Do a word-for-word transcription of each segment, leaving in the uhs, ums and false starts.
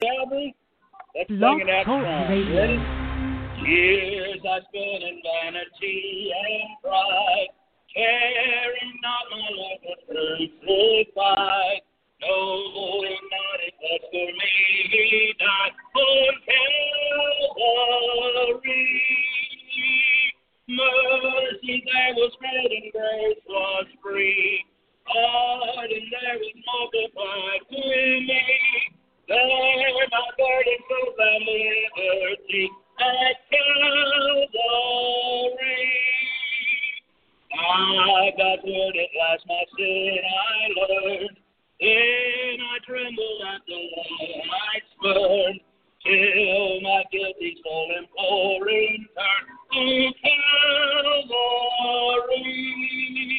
Calvary, let's sing it out. Years I spent in vanity and pride, caring not my life was crucified, knowing not it was for me he died on Calvary. Mercy there was great and grace was free, pardon there was multiplied to me. There my burden for thy liberty at Calvary. My God, word at last my sin I learned. Then I trembled at the one I spurned, till my guilty soul imploring turned to Calvary.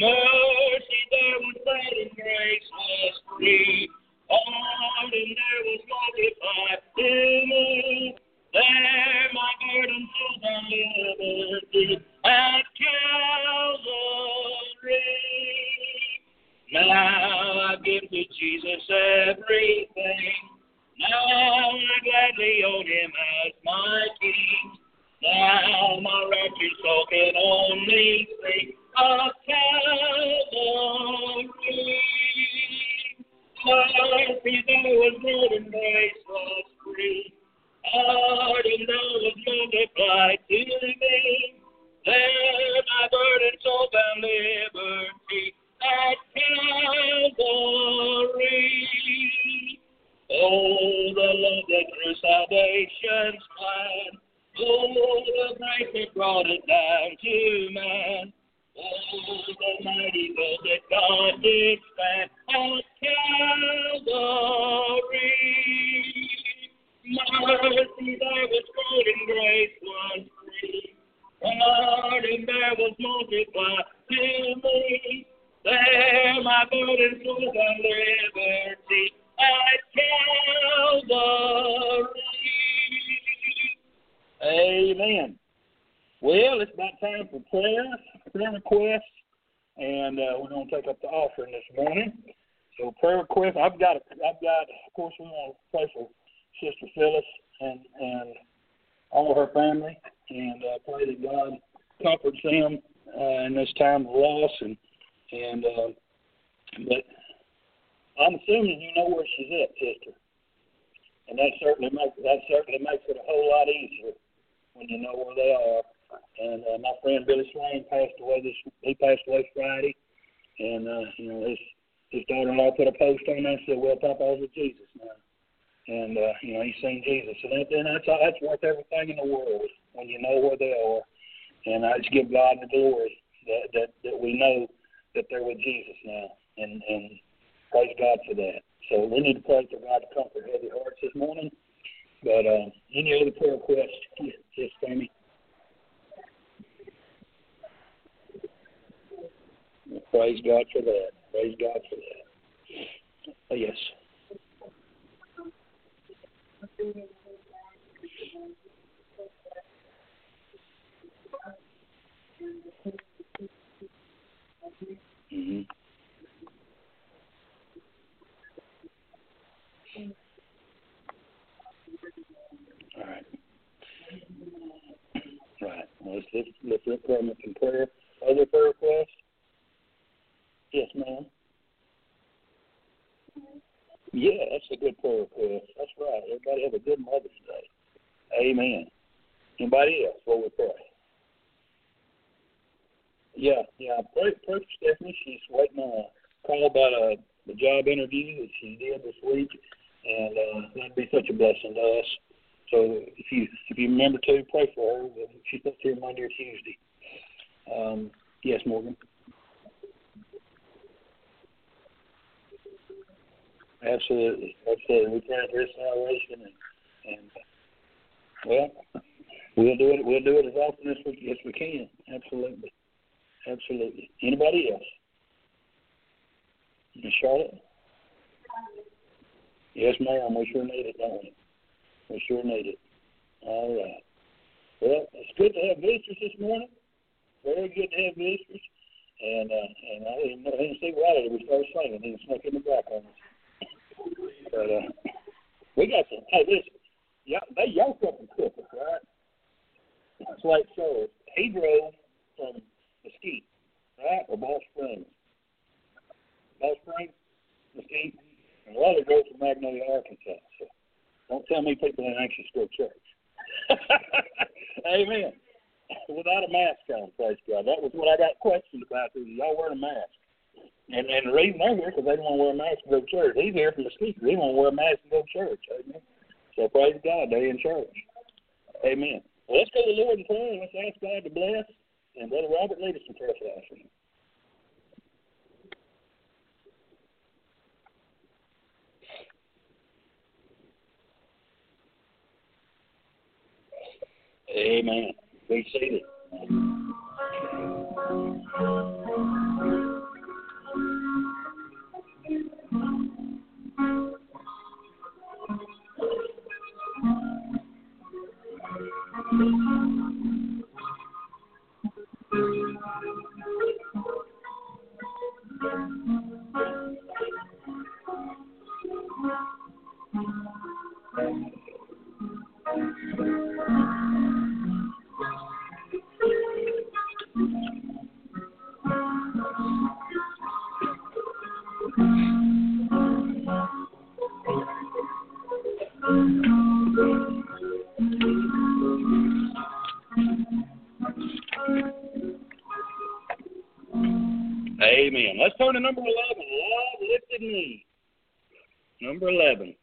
Mercy there was great and grace was free, pardon there was multiplied to me. There my burden for thy liberty at Calvary. Now I give to Jesus everything. Now I gladly own him as my king. Now my righteous soul can only sing of Calvary. Mercy there was good and grace was free, pardon there was multiplied to me. There my burden, soul, and liberty at Calvary. Oh, the love that drew salvation's plan. Oh, the grace that brought it down to man. Oh, the mighty will that God did stand at Calvary. Mercy there was good and grace was free, pardon there was multiplied to me. There my burden for thy liberty at Calvary. Amen. Well, it's about time for prayer, prayer requests, and uh, we're going to take up the offering this morning. So prayer requests, I've got, a, I've got. Of course, we want to pray for Sister Phyllis and, and all of her family, and uh, pray that God comforts them uh, in this time of loss. And and uh, but I'm assuming you know where she's at, sister, and that certainly makes that certainly makes it a whole lot easier when you know where they are. And uh, my friend Billy Slane passed away this he passed away Friday, and uh, you know his his daughter-in-law put a post on that and said, "Well, Papa's with Jesus now." And, uh, you know, he's seen Jesus. And, that, and that's, that's worth everything in the world when you know where they are. And I just give God the glory that, that, that we know that they're with Jesus now. And, and praise God for that. So we need to pray for God to comfort heavy hearts this morning. But uh, any other prayer requests? Yes, Tammy. Praise God for that. Praise God for that. Oh, yes. Mm-hmm. All right. Right. Let's lift, lift up in prayer. Other prayer requests? Yes, ma'am. Yeah, that's a good prayer request. That's right. Everybody have a good Mother's Day. Amen. Anybody else? What we pray? Yeah, yeah. Pray, pray for Stephanie. She's waiting on a call about a, a job interview that she did this week, and uh, that'd be such a blessing to us. So if you if you remember to pray for her, she's up here Monday or Tuesday. Um, yes, Morgan. Absolutely. Absolutely. We pray for his salvation, and, and well, we'll do it. We'll do it as often as we as we can. Absolutely, absolutely. Anybody else? Miss Charlotte? Yes, ma'am. We sure need it, don't we? We sure need it. All right. Well, it's good to have visitors this morning. Very good to have visitors, and uh, and I didn't, I didn't see why they were started singing. They snuck in the back on us. But uh, got some. Hey, listen. Yeah, they yoked up and took us, right? It's like Soros. He drove from Mesquite, right, or Ball Springs. Ball Springs, Mesquite, and a lot of drove from Magnolia, Arkansas. So don't tell me people in Anxiousville Church. Amen. Without a mask on, praise God. That was what I got questioned about. Is y'all wearing a mask? And, and the reason they're here is because they don't want to wear a mask and go to church. He's here from Mesquite. He don't want to wear a mask and go to church. Amen. So praise God, they're in church. Amen. Well, let's go to the Lord in prayer and let's ask God to bless. And Brother Robert, lead us in prayer for us. Amen. Be seated. Amen. Let's turn to number eleven. Love lifted me. Number eleven.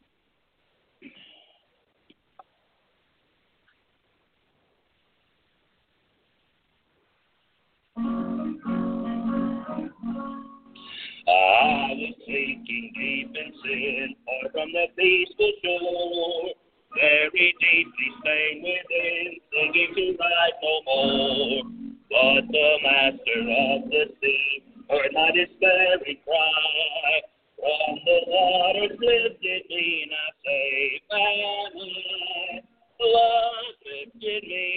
I was sinking deep in sin, far from the peaceful shore, very deeply stained within, sinking to rise no more. But the master of the sea heard my despairing cry, from the waters lifted me, and I saved my life. Love lifted me,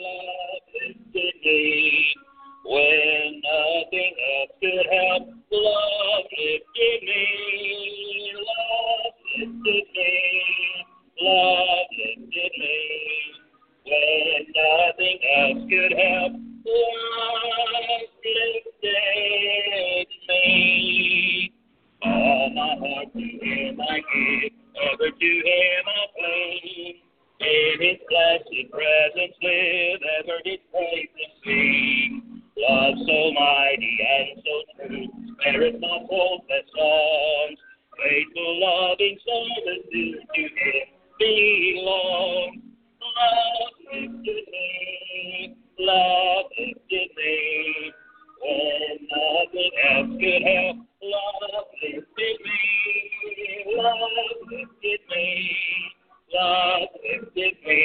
love lifted me. When nothing else could help, love lifted me, love lifted me, love lifted me. When nothing else could help, love lifted me. All my heart to Him I give, ever to Him I cling. In His blessed presence live, ever His praises sing. Love so mighty and so true, there is my hope that songs. Faithful, loving servitude to Him belong. Love lifted me, love lifted me. When nothing else could help, love lifted me, love lifted me, love lifted me.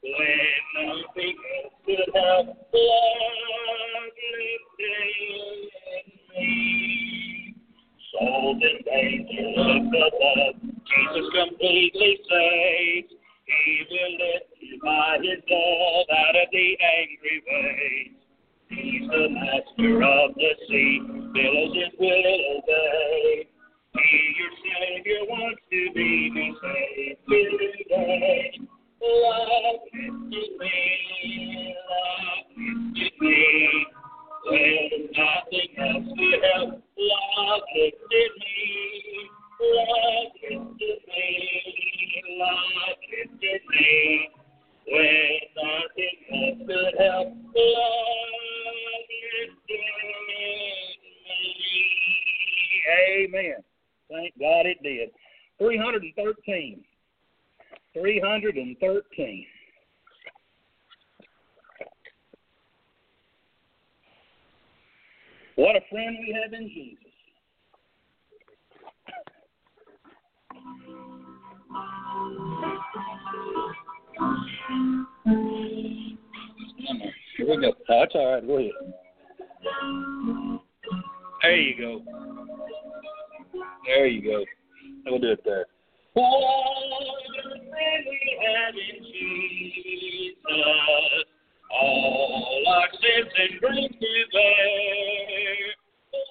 When nothing else could help, love lifted me. Souls in danger look above, Jesus completely saves. He will lift you by His love out of the angry waves. He's the master of the sea, billows His will obey. He, your Savior, wants to be, be saved today. Love lifted me, love lifted me. When nothing else could help, love lifted me, love lifted me, love lifted me. When nothing else could help, love lifted me. Amen. Thank God it did. three hundred thirteen. Three hundred and thirteen. What a friend we have in Jesus. Here we go. That's all right. Go ahead. There you go. There you go. We'll do it there. What a friend we have in Jesus, all our sins and griefs to bear. What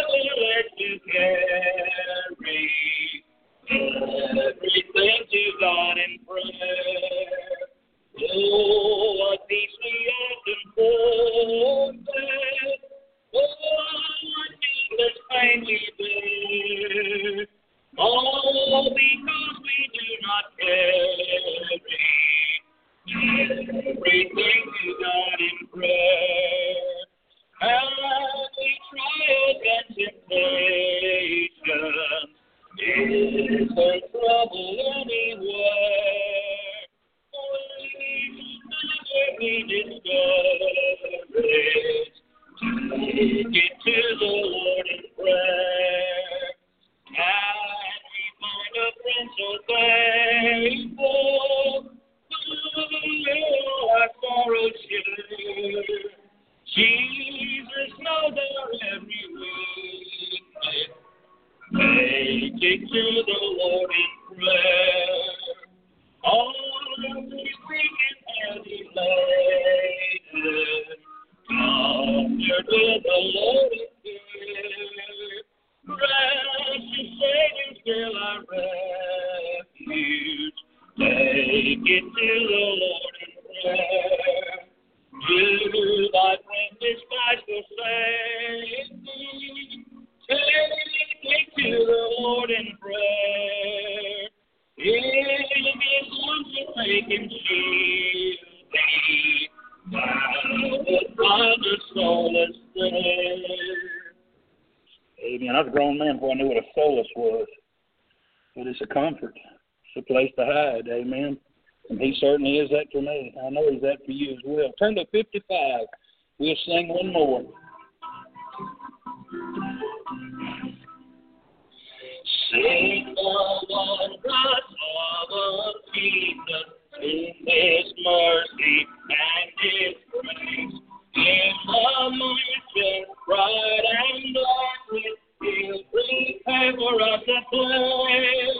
a brotherhood to carry, Turn to fifty-five. We'll sing one more. Sing the one God of Jesus in His mercy and His grace. In the morning, bright and darkness, He'll prepare for us a place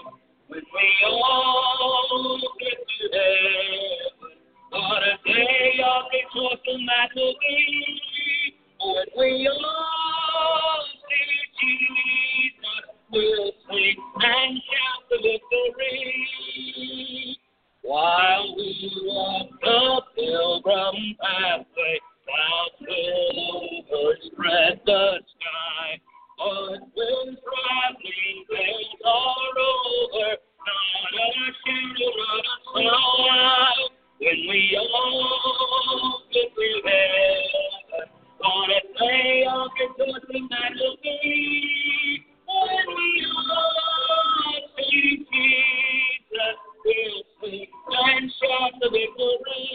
when we all get to heaven. What a day of rejoicing that will be when we all see Jesus. We'll sing and shout the victory while we walk the pilgrim pathway. Clouds will overspread the sky, but when traveling days are over, not a shadow, not a cloud. When we all get to heaven, what a day of rejoicing that will be. When we all see Jesus, we'll sing and shout the victory.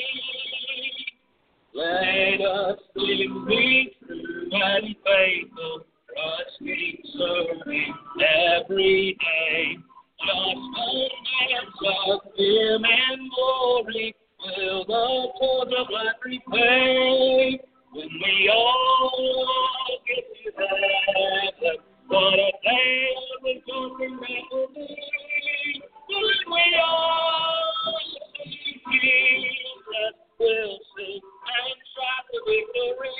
Let us sing, be true and faithful, trusting, serving every day. Just a dance of hymn and glory. Will the cause of life repay when we all get to heaven? What a day of rejoicing that will be when we all see Jesus. We'll sing and shout the victory.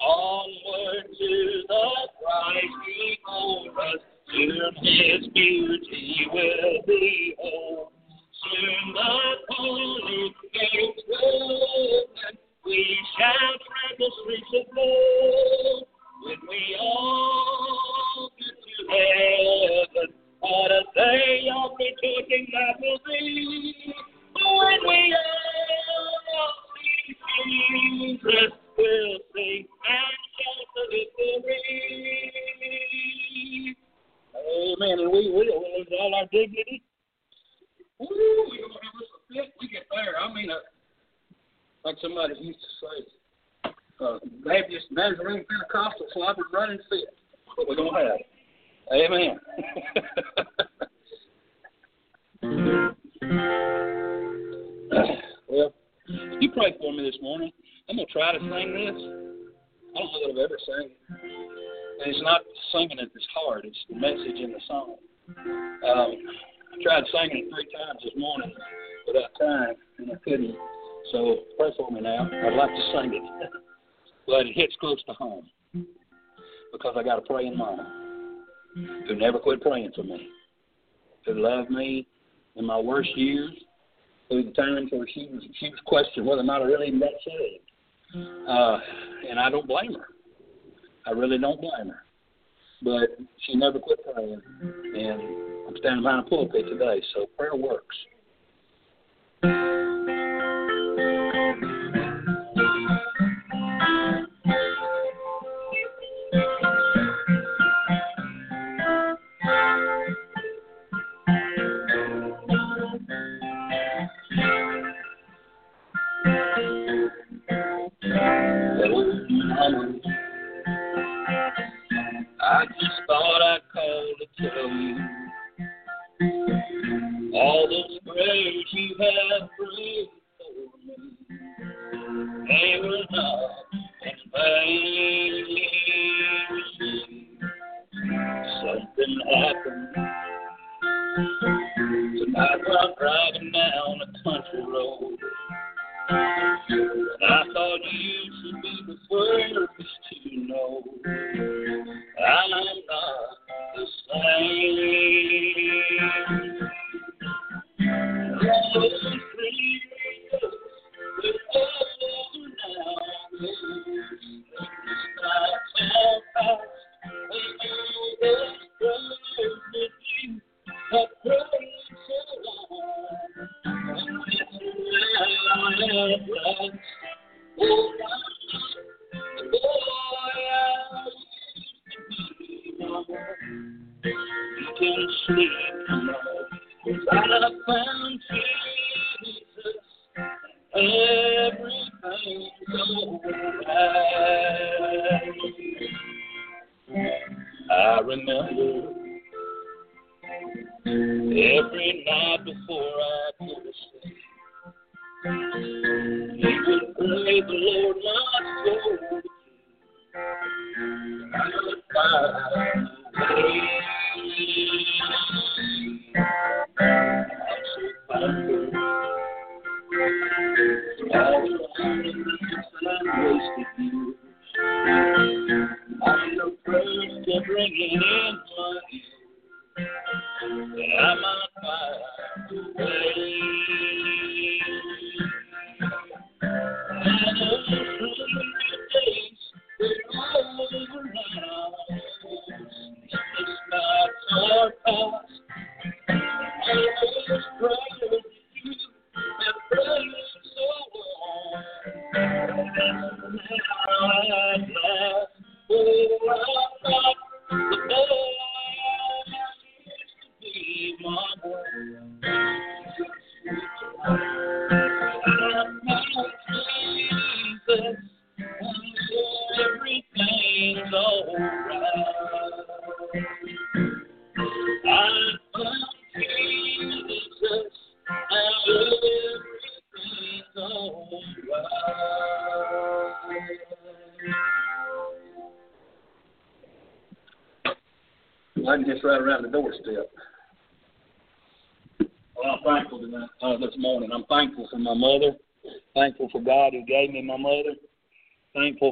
Onward to the Christ before us, soon His beauty will behold. Soon the holy gates will open, we shall tread the streets of gold. When we all get to heaven, what a day of rejoicing that will be. When we all see Jesus, we'll sing and shout the victory. Amen, and we will lose all our dignity. Woo, we don't have us a fit. We get there. I mean, uh, like somebody used to say, uh, Baptist, Nazarene, Pentecostal, sloppy, running fit. That's what we're going to have. Amen. Well, if you pray for me this morning, I'm going to try to sing this. I don't know that I've ever sang it. And it's not singing it that's hard. It's the message in the song. Um... I tried singing it three times this morning without time, and I couldn't. So pray for me now. I'd like to sing it, but it hits close to home because I got a praying mama who never quit praying for me. who loved me in my worst years, through the times where she was she was questioned whether or not I really met saved. Uh, and I don't blame her. I really don't blame her. But she never quit praying, and I'm standing behind a pulpit today, so prayer works. I just thought I'd call to tell you all those prayers you have prayed for me, they were not in vain. Something happened. Tonight I'm driving down a country road, and I thought you should be the first to know I'm not the same. All those dreams we hold now, they just can't pass.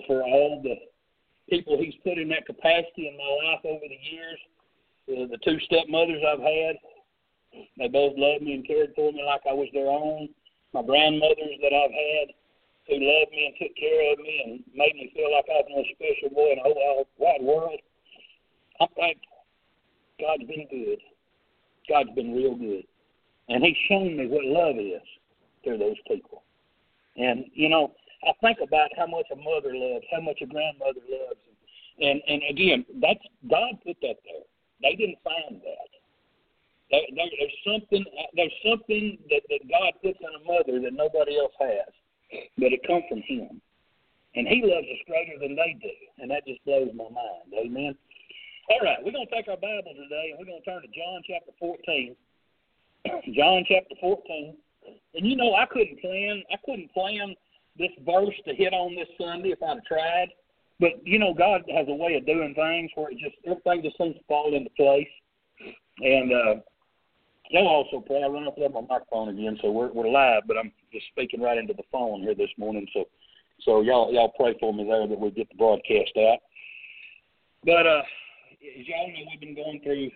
For all the people he's put in that capacity in my life over the years, the, the two stepmothers I've had, they both loved me and cared for me like I was their own. My grandmothers that I've had who loved me and took care of me and made me feel like I was the most special boy in the whole wide world. I'm thankful. God's been good. God's been real good. And he's shown me what love is through those people. And, you know, I think about how much a mother loves, how much a grandmother loves. And, and again, that's God put that there. They didn't find that. There, there, there's something, there's something that, that God puts in a mother that nobody else has, but it comes from him. And he loves us greater than they do, and that just blows my mind. Amen? All right, we're going to take our Bible today, and we're going to turn to John chapter fourteen. John chapter fourteen. And, you know, I couldn't plan. I couldn't plan this verse to hit on this Sunday if I'd have tried. But, you know, God has a way of doing things where it just everything just seems to fall into place. And uh, they'll also pray. I run up there with my microphone again, so we're, we're live, but I'm just speaking right into the phone here this morning. So so y'all y'all pray for me there that we get the broadcast out. But uh, as y'all know, we've been going through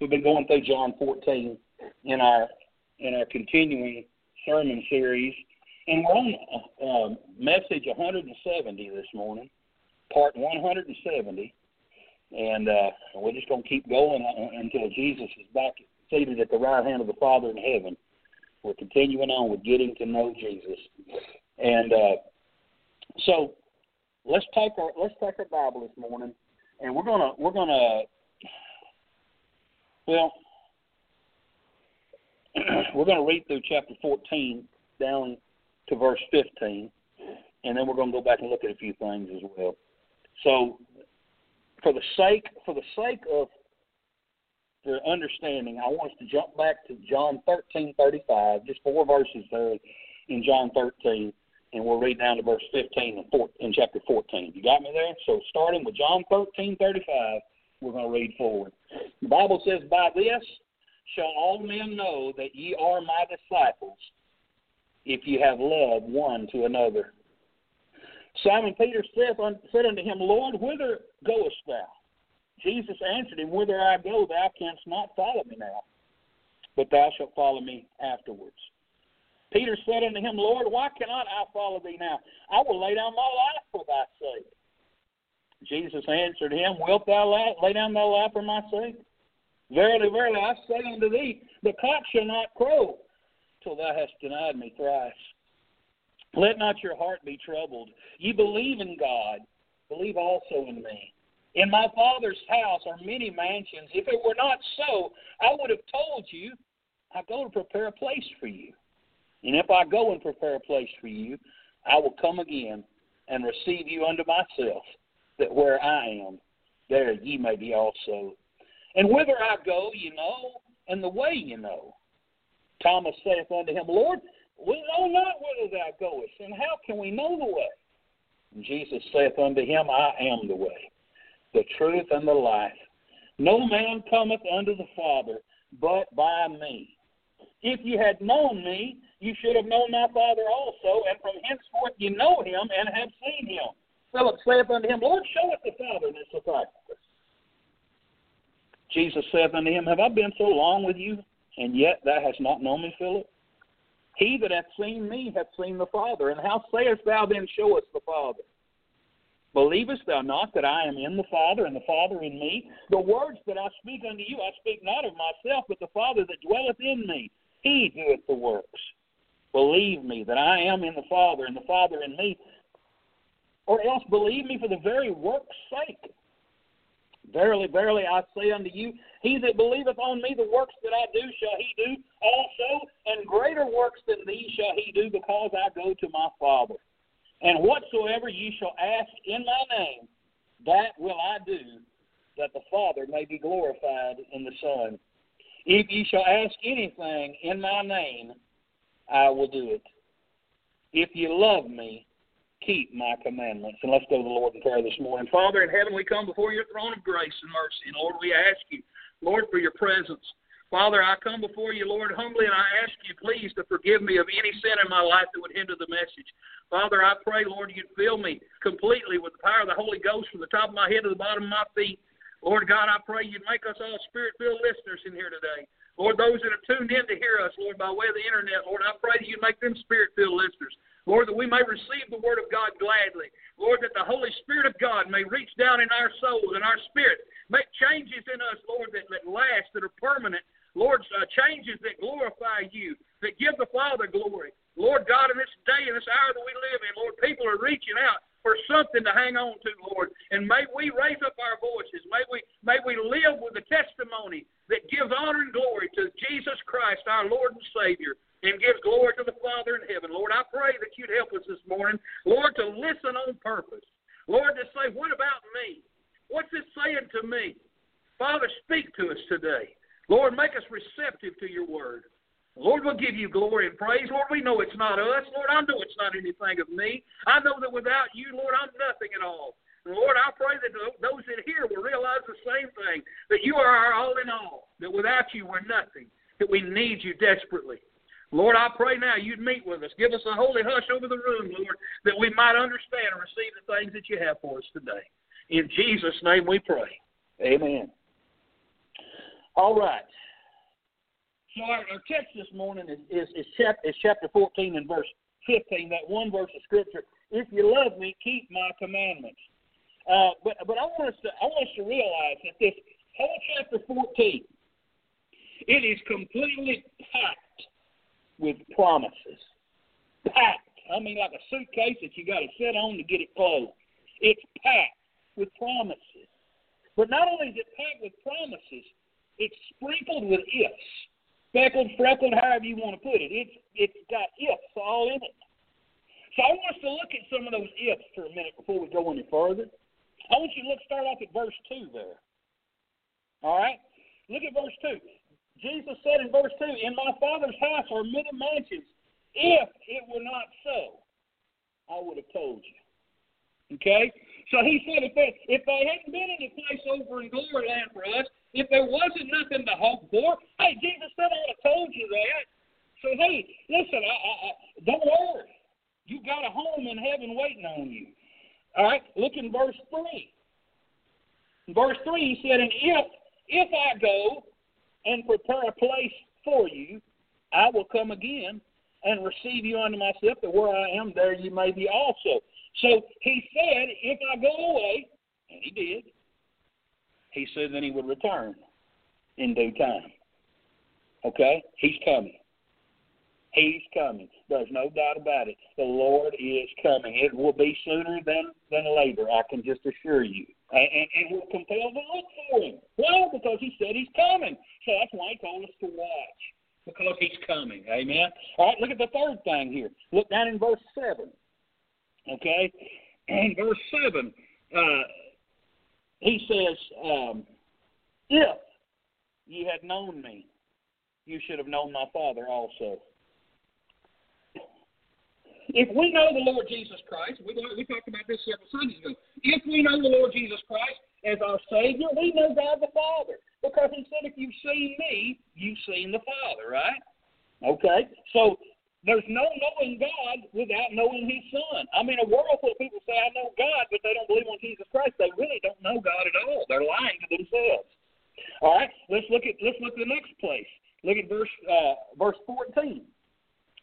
We've been going through John fourteen in our in our continuing sermon series, and we're on uh, message one hundred seventy this morning, part one hundred seventy, and uh, we're just going to keep going until Jesus is back seated at the right hand of the Father in heaven. We're continuing on with getting to know Jesus, and uh, so let's take our let's take our Bible this morning, and we're gonna we're gonna well we're gonna read through chapter fourteen down to verse fifteen, and then we're gonna go back and look at a few things as well. So for the sake for the sake of the understanding, I want us to jump back to John thirteen thirty-five, just four verses there in John thirteen, and we'll read down to verse fifteen and four, in chapter fourteen. You got me there? So starting with John thirteen thirty-five, we're going to read forward. The Bible says, "By this shall all men know that ye are my disciples, if ye have love one to another." Simon Peter said unto him, "Lord, whither goest thou?" Jesus answered him, "Whither I go, thou canst not follow me now, but thou shalt follow me afterwards." Peter said unto him, "Lord, why cannot I follow thee now? I will lay down my life for thy sake." Jesus answered him, "Wilt thou lay down thy life for my sake? Verily, verily, I say unto thee, the cock shall not crow till thou hast denied me thrice. Let not your heart be troubled. Ye believe in God, believe also in me. In my Father's house are many mansions. If it were not so, I would have told you, I go to prepare a place for you. And if I go and prepare a place for you, I will come again and receive you unto myself, that where I am, there ye may be also. And whither I go, ye know, and the way ye know." Thomas saith unto him, "Lord, we know not whither thou goest, and how can we know the way?" And Jesus saith unto him, "I am the way, the truth, and the life. No man cometh unto the Father but by me. If ye had known me, you should have known my Father also, and from henceforth you know him and have seen him." Philip saith unto him, "Lord, show us the Father, and it sufficeth." Jesus saith unto him, "Have I been so long with you, and yet thou hast not known me, Philip? He that hath seen me hath seen the Father. And how sayest thou then, show us the Father? Believest thou not that I am in the Father, and the Father in me? The words that I speak unto you, I speak not of myself, but the Father that dwelleth in me, he doeth the works. Believe me that I am in the Father, and the Father in me, or else believe me for the very works' sake. Verily, verily, I say unto you, he that believeth on me, the works that I do shall he do also, and greater works than these shall he do, because I go to my Father. And whatsoever ye shall ask in my name, that will I do, that the Father may be glorified in the Son. If ye shall ask anything in my name, I will do it. If ye love me, keep my commandments." And let's go to the Lord in prayer this morning. Father in heaven, we come before your throne of grace and mercy. And Lord, we ask you, Lord, for your presence. Father, I come before you, Lord, humbly, and I ask you, please, to forgive me of any sin in my life that would hinder the message. Father, I pray, Lord, you'd fill me completely with the power of the Holy Ghost from the top of my head to the bottom of my feet. Lord God, I pray you'd make us all Spirit-filled listeners in here today. Lord, those that are tuned in to hear us, Lord, by way of the internet, Lord, I pray that you'd make them Spirit-filled listeners. Lord, that we may receive the Word of God gladly. Lord, that the Holy Spirit of God may reach down in our souls and our spirit, make changes in us, Lord, that, that last, that are permanent. Lord, uh, changes that glorify you, that give the Father glory. Lord God, in this day, in this hour that we live in, Lord, people are reaching out for something to hang on to, Lord. And may we raise up our voices. May we, may we live with a testimony that gives honor and glory to Jesus Christ, our Lord and Savior, and gives glory to the Father in heaven. Lord, I pray that you'd help us this morning, Lord, to listen on purpose. Lord, to say, what about me? What's this saying to me? Father, speak to us today. Lord, make us receptive to your word. Lord, we'll give you glory and praise. Lord, we know it's not us. Lord, I know it's not anything of me. I know that without you, Lord, I'm nothing at all. And Lord, I pray that those that hear will realize the same thing, that you are our all in all, that without you, we're nothing, that we need you desperately. Lord, I pray now you'd meet with us. Give us a holy hush over the room, Lord, that we might understand and receive the things that you have for us today. In Jesus' name we pray. Amen. All right. So our, our text this morning is, is, is, chapter, is chapter fourteen and verse fifteen, that one verse of Scripture. If you love me, keep my commandments. Uh, but but I want us to I want us to realize that this whole chapter fourteen, it is completely packed with promises. Packed. I mean, like a suitcase that you got to sit on to get it closed. It's packed with promises. But not only is it packed with promises, it's sprinkled with ifs. Speckled, freckled, however you want to put it. It's it's got ifs all in it. So I want us to look at some of those ifs for a minute before we go any further. I want you to look, start off at verse two there. All right? Look at verse two. Jesus said in verse two, "In my Father's house are many mansions. If it were not so, I would have told you." Okay? So he said if they, if they hadn't been in the place over in glory land for us, if there wasn't nothing to hope for, hey, Jesus said I would have told you that. So, hey, listen, I, I, I, don't worry. You got a home in heaven waiting on you. All right, look in verse three. In verse three, he said, "And if if I go and prepare a place for you, I will come again and receive you unto myself, that where I am, there you may be also." So he said, if I go away, and he did, he said then he would return in due time. Okay? He's coming. He's coming. There's no doubt about it. The Lord is coming. It will be sooner than, than later, I can just assure you. And, and, and we're compelled to look for him. Why? Because he said he's coming. So that's why he told us to watch, because he's coming. Amen? All right, look at the third thing here. Look down in verse seven. Okay? In verse seven, uh, he says, um, "If ye had known me, you should have known my Father also." If we know the Lord Jesus Christ, we, we talked about this several Sundays ago. If we know the Lord Jesus Christ as our Savior, we know God the Father, because he said, "If you've seen me, you've seen the Father," right? Okay, so there's no knowing God without knowing his Son. I mean, a world full of people say, "I know God," but they don't believe on Jesus Christ. They really don't know God at all. They're lying to themselves. All right, let's look at let's look at the next place. Look at verse uh, verse fourteen.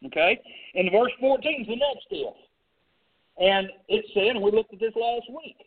Okay, and verse fourteen is the next if. And it said, and we looked at this last week,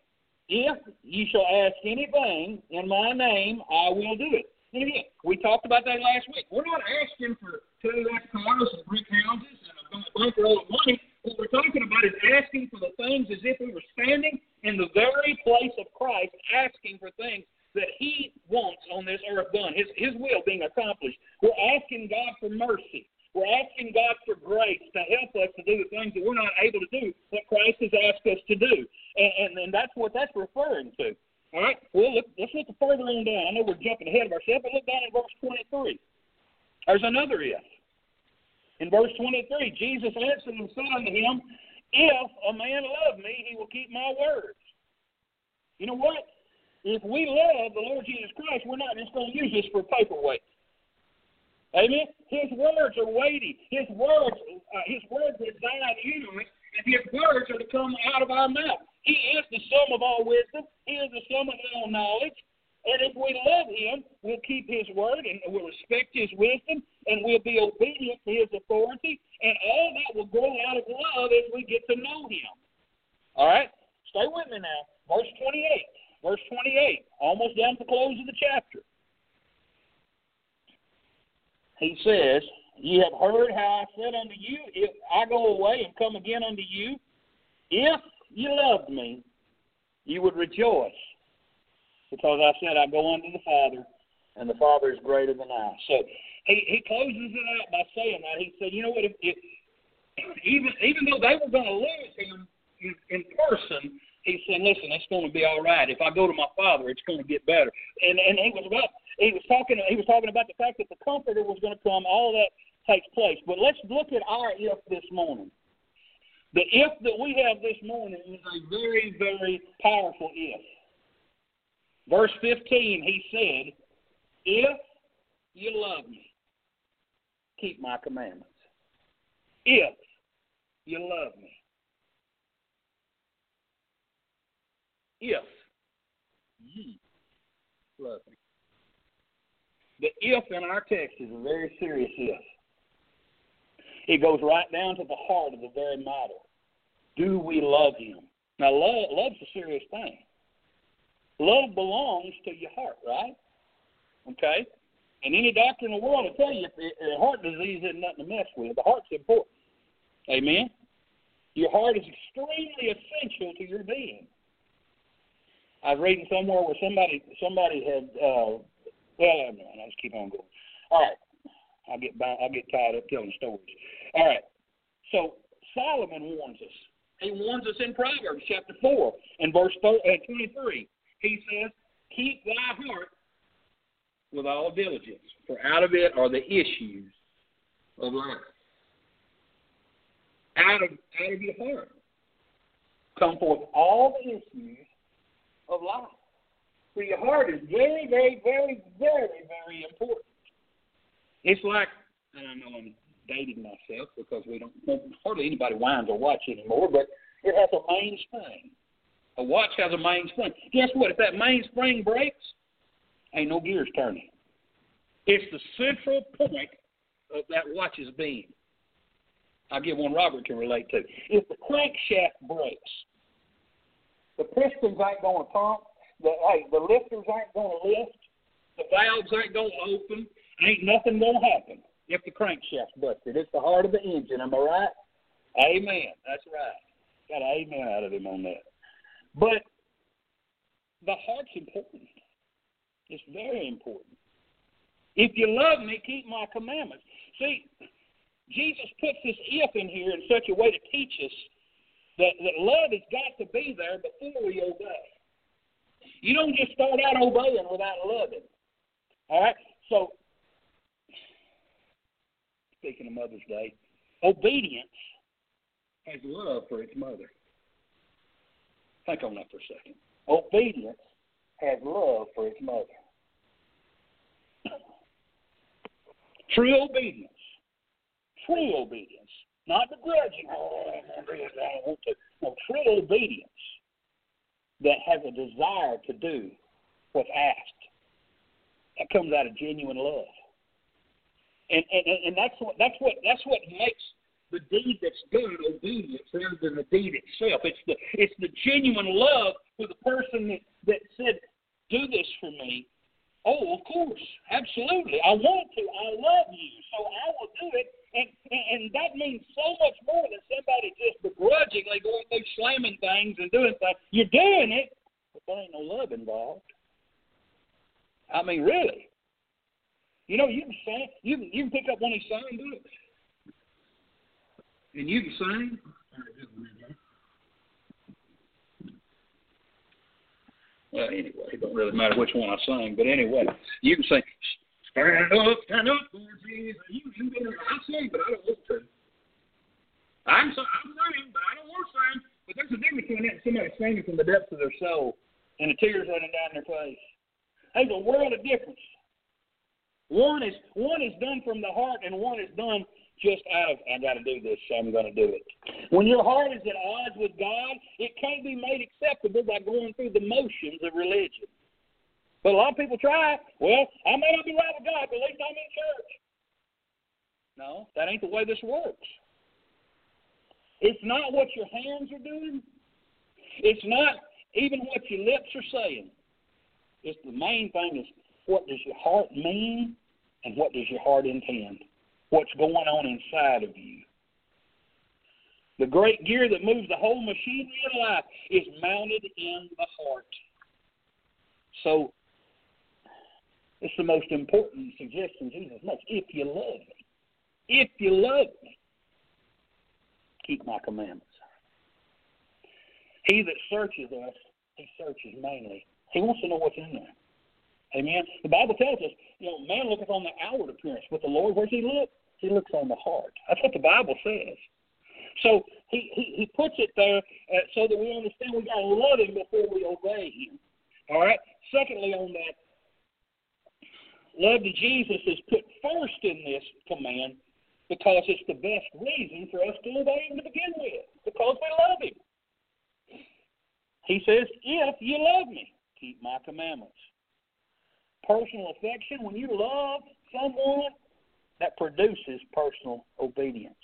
"If you shall ask anything in my name, I will do it." And again, we talked about that last week. We're not asking for two last cars and brick houses and a bunch of old money. What we're talking about is asking for the things as if we were standing in the very place of Christ, asking for things that he wants on this earth done, his, his will being accomplished. We're asking God for mercy. We're asking God for grace to help us to do the things that we're not able to do that Christ has asked us to do. And, and, and that's what that's referring to. All right? Well, look, let's look further on down. I know we're jumping ahead of ourselves, but look down in verse twenty-three. There's another if. In verse twenty-three, Jesus answered and said unto him, "If a man love me, he will keep my words." You know what? If we love the Lord Jesus Christ, we're not just going to use this for paperweight. Amen. His words are weighty. His words, uh, his words reside in us, and his words are to come out of our mouth. He is the sum of all wisdom. He is the sum of all knowledge. And if we love him, we'll keep his word, and we'll respect his wisdom, and we'll be obedient to his authority. And all that will grow out of love as we get to know him. All right. Stay with me now. Verse twenty-eight. Verse twenty-eight. Almost down to the close of the chapter. He says, "Ye have heard how I said unto you, if I go away and come again unto you, if ye loved me, you would rejoice, because I said, I go unto the Father, and the Father is greater than I." So he, he closes it out by saying that. He said, you know what, if, if, even, even though they were going to lose him in, in person, he said, listen, it's going to be all right. If I go to my Father, it's going to get better. And and he was about he was talking he was talking about the fact that the Comforter was going to come. All that takes place. But let's look at our if this morning. The if that we have this morning is a very, very powerful if. Verse fifteen, he said, "If you love me, keep my commandments." If you love me. If ye love me. The if in our text is a very serious if. It goes right down to the heart of the very matter. Do we love him? Now, love, love's a serious thing. Love belongs to your heart, right? Okay? And any doctor in the world will tell you that heart disease isn't nothing to mess with. The heart's important. Amen? Your heart is extremely essential to your being. I was reading somewhere where somebody somebody had, uh, well, I don't know, I'll just keep on going. All right. I'll get, I'll get tied up telling stories. All right. So Solomon warns us. He warns us in Proverbs chapter four and verse twenty-three. He says, keep thy heart with all diligence, for out of it are the issues of life. Out of, out of your heart come forth all the issues of life. For your heart is very, very, very, very, very important. It's like, and I know I'm dating myself because we don't, hardly anybody winds a watch anymore, but it has a mainspring. A watch has a mainspring. Guess what? If that mainspring breaks, ain't no gears turning. It's the central point of that watch's beam. I'll give one Robert can relate to. If the crankshaft breaks, the pistons ain't going to pump, the, hey, the lifters ain't going to lift, the valves ain't going to open, ain't nothing going to happen if the crankshaft's busted. It's the heart of the engine. Am I right? Amen. That's right. Got an amen out of him on that. But the heart's important. It's very important. If you love me, keep my commandments. See, Jesus puts this if in here in such a way to teach us that, that love has got to be there before we obey. You don't just start out obeying without loving. All right? So, speaking of Mother's Day, obedience has love for its mother. Think on that for a second. Obedience has love for its mother. True obedience. True obedience. Not begrudging. Oh, I don't want to. No, true obedience that has a desire to do what's asked. That comes out of genuine love. And, and and that's what that's what that's what makes the deed that's done obedience rather than the deed itself. It's the it's the genuine love for the person that, that said, "Do this for me." Oh, of course, absolutely. I want to. I love you, so I will do it. And and, and that means so much more than somebody just begrudgingly going through slamming things and doing things. You're doing it, but there ain't no love involved. I mean, really. You know, you can sing. You can, you can pick up one of these song books, and you can sing. Well, anyway, it don't really matter which one I sing, but anyway, you can sing. Stand up, stand up, Lord Jesus. You can do it. I sing, but I don't want to. I'm so, I'm singing, but I don't want to sing. But there's a difference between that and somebody singing from the depths of their soul and the tears running down their face. There's a world of difference. One is one is done from the heart, and one is done just out of, I got to do this, so I'm going to do it. When your heart is at odds with God, it can't be made acceptable by going through the motions of religion. But a lot of people try, well, I may not be right with God, but at least I'm in church. No, that ain't the way this works. It's not what your hands are doing. It's not even what your lips are saying. It's the main thing is, what does your heart mean and what does your heart intend? What's going on inside of you? The great gear that moves the whole machinery of life is mounted in the heart. So it's the most important suggestion Jesus makes. If you love me, if you love me, keep my commandments. He that searches us, he searches mainly. He wants to know what's in there. Amen. The Bible tells us, you know, man looketh on the outward appearance, but the Lord, where does he look? He looks on the heart. That's what the Bible says. So he he, he puts it there uh, so that we understand we got to love him before we obey him. All right? Secondly on that, love to Jesus is put first in this command because it's the best reason for us to obey him to begin with, because we love him. He says, if you love me, keep my commandments. personal affection, when you love someone, that produces personal obedience.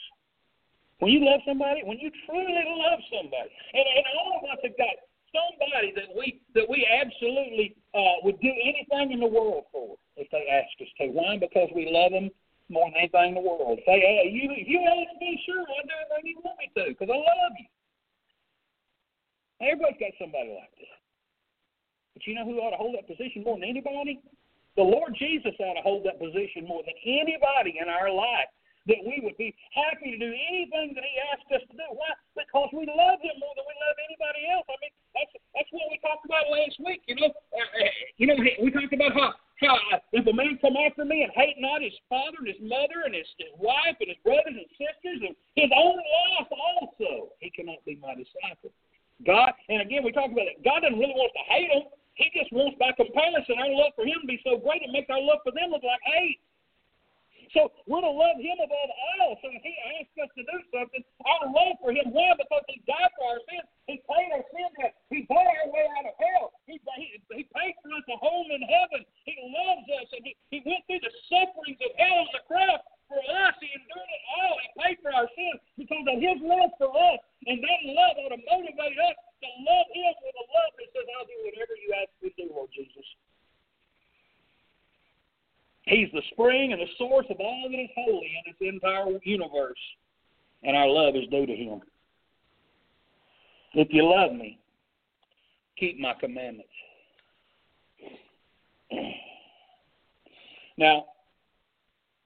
When you love somebody, when you truly love somebody, and, and all of us have got somebody that we that we absolutely uh, would do anything in the world for if they asked us to. Why? Because we love them more than anything in the world. Say, hey, you, if you ask me, sure, I'll do everything you want me to because I love you. Everybody's got somebody like that. But you know who ought to hold that position more than anybody? The Lord Jesus ought to hold that position more than anybody in our life, that we would be happy to do anything that he asked us to do. Why? Because we love him more than we love anybody else. I mean, that's that's what we talked about last week, you know. Uh, you know, we talked about how, how if a man come after me and hate not his father and his mother and his, his wife and his brothers and sisters and his own life also, he cannot be my disciple. God, and again, we talked about it, God doesn't really want us to hate him. He just wants, by comparison, our love for him to be so great it makes our love for them look like hate. So we're to love him above all. So if he asks us to do something, our love for him, why? Because he died for our sins. He paid our sins. He paid our way out of hell. He, he, he paid for us a home in heaven. He loves us, and he, he went through the sufferings of hell on the cross for us. He endured it all. He paid for our sins because of his love for us. And that love ought to motivate us to love him with a love that says, I'll do whatever you ask me to do, Lord Jesus. He's the spring and the source of all that is holy in this entire universe, and our love is due to him. If you love me, keep my commandments. Now,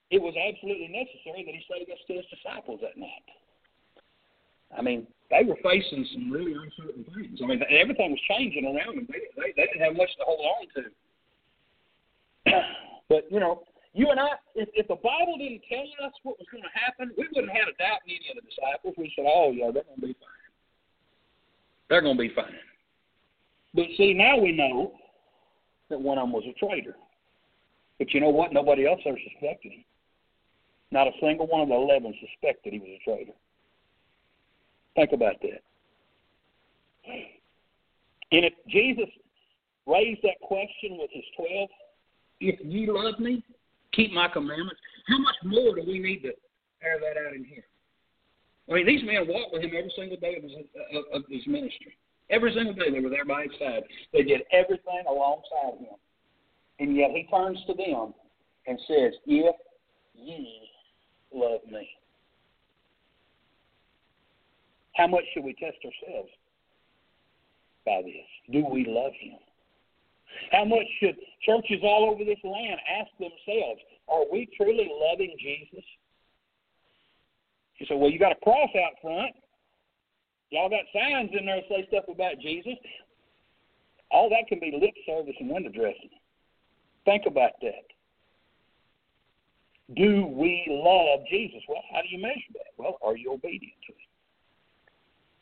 it was absolutely necessary that he say this to his disciples that night. I mean, they were facing some really uncertain things. I mean, everything was changing around them. They, they, they didn't have much to hold on to. But, you know, you and I, if, if the Bible didn't tell us what was going to happen, we wouldn't have had a doubt in any of the disciples. We said, oh, yeah, they're going to be fine. They're going to be fine. But, see, now we know that one of them was a traitor. But you know what? Nobody else ever suspected him. Not a single one of the eleven suspected he was a traitor. Think about that. And if Jesus raised that question with his twelve, if ye love me, keep my commandments. How much more do we need to air that out in here? I mean, these men walked with him every single day of his, of his ministry. Every single day they were there by his side. They did everything alongside him. And yet he turns to them and says, if ye love me. How much should we test ourselves by this? Do we love him? How much should churches all over this land ask themselves, are we truly loving Jesus? You say, well, you got a cross out front. Y'all got signs in there that say stuff about Jesus. All that can be lip service and window dressing. Think about that. Do we love Jesus? Well, how do you measure that? Well, are you obedient to him?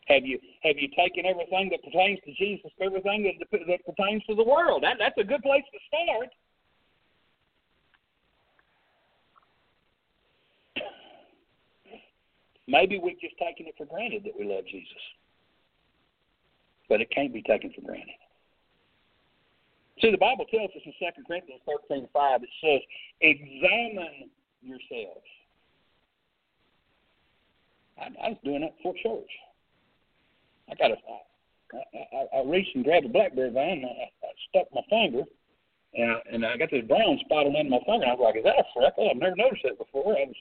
Have you have you taken everything that pertains to Jesus, everything that, that pertains to the world? That, that's a good place to start. Maybe we've just taken it for granted that we love Jesus. But it can't be taken for granted. See, the Bible tells us in Second Corinthians thirteen five, it says, examine yourselves. I, I was doing that for church. I got a, I, I, I reached and grabbed a blackberry vine, and I, I stuck my finger, and I, and I got this brown spot on the end of my finger. And I was like, is that a freckle? I've never noticed that before. I was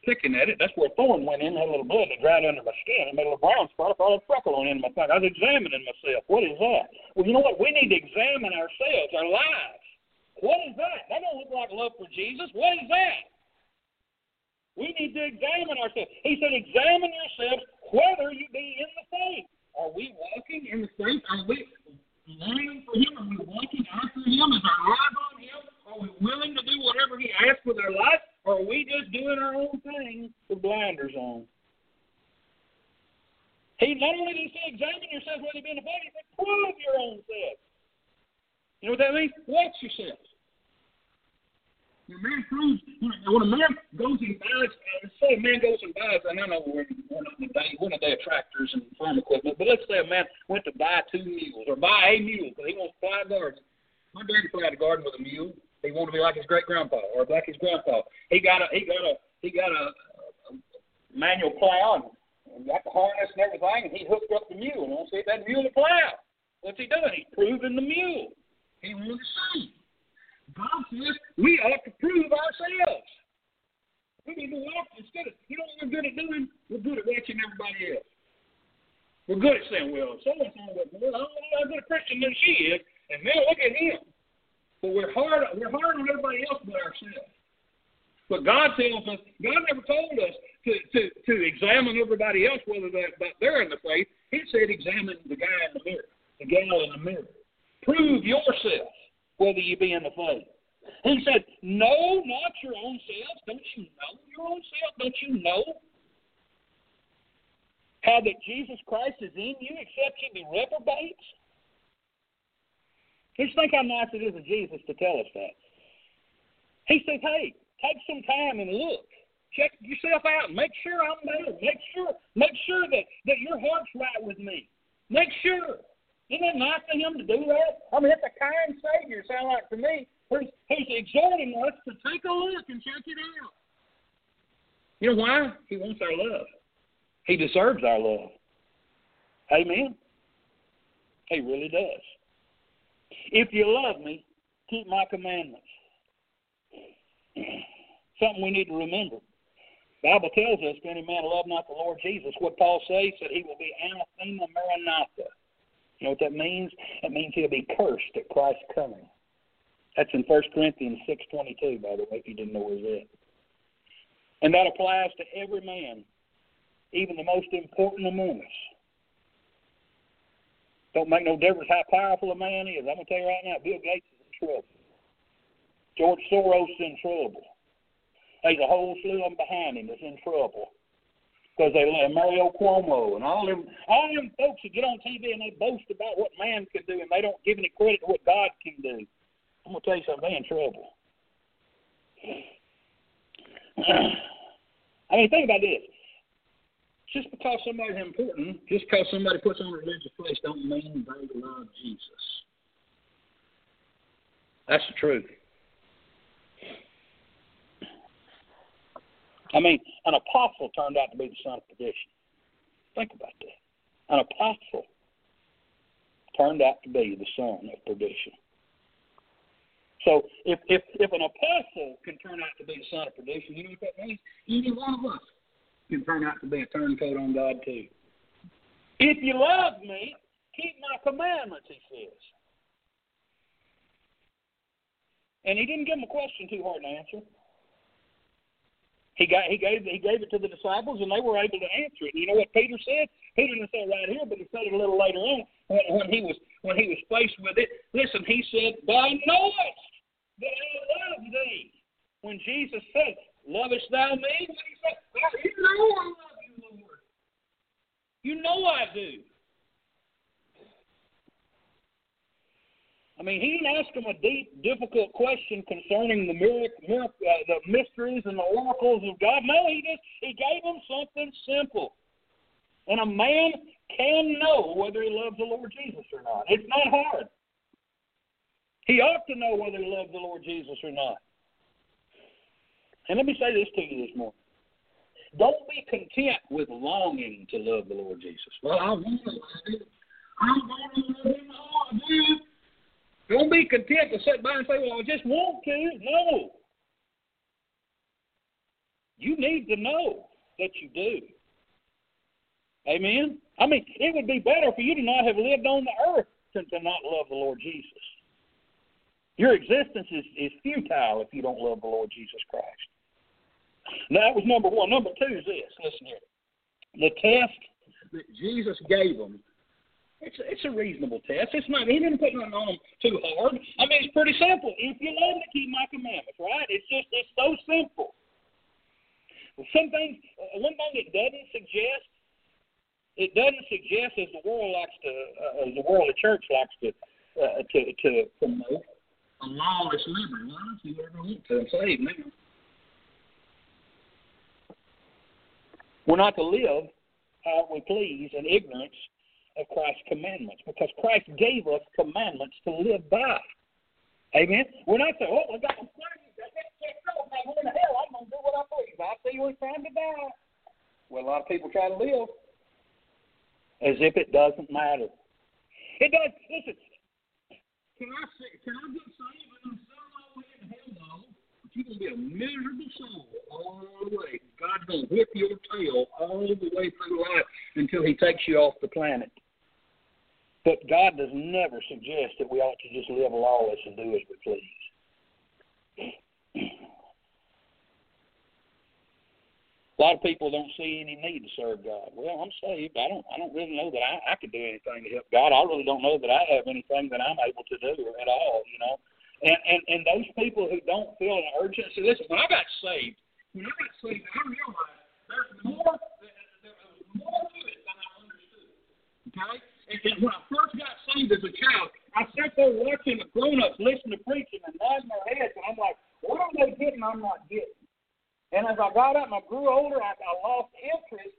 picking at it. That's where a thorn went in, had a little blood that dried under my skin. I made a little brown spot. I thought I had a freckle on the end of my finger. I was examining myself. What is that? Well, you know what? We need to examine ourselves, our lives. What is that? That don't look like love for Jesus. What is that? We need to examine ourselves. He said, examine yourselves whether you be in the faith. Are we walking in the faith? Are we learning for him? Are we walking after him? Is our life on him? Are we willing to do whatever he asks with our life? Or are we just doing our own thing with blinders on? He not only did he say, examine yourself whether you be in the faith, he said, prove your own self. You know what that means? Watch yourself. When a man proves, when a man goes and buys, let's say a man goes and buys, and I know we're, we're not in the day, we're in the day of tractors and farm equipment, but let's say a man went to buy two mules or buy a mule because he wants to plow a garden. My daddy plowed a garden with a mule. They want to be like his great grandpa or like his grandpa. He got a he got a he got a, a manual plow and got the harness and everything, and he hooked up the mule and wants to get that mule to plow. What's he doing? He's proving the mule. He wants to see. God says we ought to prove ourselves. We need to walk instead of you know what we're good at doing? We're good at watching everybody else. We're good at saying, well, so and so was well, I'm not a good Christian than she is, and man, look at him. But we're hard we're hard on everybody else but ourselves. But God tells us, God never told us to, to, to examine everybody else whether they're, they're in the faith. He said examine the guy in the mirror, the gal in the mirror. Prove yourself whether you be in the faith. He said, know not your own selves. Don't you know your own self? Don't you know how that Jesus Christ is in you except you be reprobates? Just think how nice it is of Jesus to tell us that. He says, hey, take some time and look. Check yourself out. Make sure I'm there. Make sure make sure that, that your heart's right with me. Make sure. Isn't it nice for him to do that? I mean, it's a kind Savior, sound like to me. He's, he's exhorting us to take a look and check it out. You know why? He wants our love. He deserves our love. Amen? He really does. If you love me, keep my commandments. Something we need to remember. The Bible tells us, if any man love not the Lord Jesus, what Paul says, that he will be anathema maranatha. You know what that means? That means he'll be cursed at Christ's coming. That's in First Corinthians six twenty-two, by the way, if you didn't know where it's at. And that applies to every man, even the most important among us. Don't make no difference how powerful a man is. I'm going to tell you right now, Bill Gates is in trouble. George Soros is in trouble. There's a whole slew of them behind him that's in trouble. Because they let Mario Cuomo and all them, all them folks that get on T V and they boast about what man can do and they don't give any credit to what God can do. I'm going to tell you something, they're in trouble. I mean, think about this. Just because somebody's important, just because somebody puts on a religious place, don't mean they love Jesus. That's the truth. I mean, an apostle turned out to be the son of perdition. Think about that. An apostle turned out to be the son of perdition. So if, if, if an apostle can turn out to be the son of perdition, you know what that means? Any one of us can turn out to be a turncoat on God too. If you love me, keep my commandments, he says. And he didn't give them a question too hard to answer. He got he gave he gave it to the disciples and they were able to answer it. You know what Peter said? He didn't say it right here, but he said it a little later on when, when he was when he was faced with it. Listen, he said, "Thou knowest that I love thee." When Jesus said, "Lovest thou me?" When he said, oh, "You know I love you, Lord. You know I do." I mean, he didn't ask him a deep, difficult question concerning the miracle, miracle uh, the mysteries and the oracles of God. No, he just he gave him something simple. And a man can know whether he loves the Lord Jesus or not. It's not hard. He ought to know whether he loves the Lord Jesus or not. And let me say this to you this morning. Don't be content with longing to love the Lord Jesus. Well, I want to love him. I'm going to love him all I do. Don't be content to sit by and say, well, I just want to. No. You need to know that you do. Amen? I mean, it would be better for you to not have lived on the earth than to not love the Lord Jesus. Your existence is, is futile if you don't love the Lord Jesus Christ. Now, that was number one. Number two is this. Listen here. The test that Jesus gave them, It's it's a reasonable test. It's not. He didn't put nothing on them too hard. I mean, it's pretty simple. If you love me, keep my commandments, right? It's just it's so simple. Some things, one thing it doesn't suggest, it doesn't suggest as the world likes to, uh, as the world of church likes to uh, to to promote a lawless liberty. Why don't you ever want to save now? We're not to live how we please in ignorance of Christ's commandments, because Christ gave us commandments to live by. Amen. We're not saying, oh, we got some clergy. I can't catch up. I'm going to hell. I'm going to do what I please. I see what it's time to die. Well, a lot of people try to live as if it doesn't matter. It does. Listen, can I say, can I get saved and then send my way to hell, though? But you're going to be a miserable soul all the way. God's going to whip your tail all the way through life until he takes you off the planet. But God does never suggest that we ought to just live lawless and do as we please. A lot of people don't see any need to serve God. Well, I'm saved. I don't I don't really know that I, I could do anything to help God. I really don't know that I have anything that I'm able to do at all, you know. And and, and those people who don't feel an urgency, listen, when I got saved, when I got saved, I realized there's more, there was more to it than I understood, okay? And, and when I first got saved as a child, I sat there watching the grown-ups listen to preaching and nodding their heads, and I'm like, what are they getting I'm not getting? And as I got up and I grew older, I, I lost interest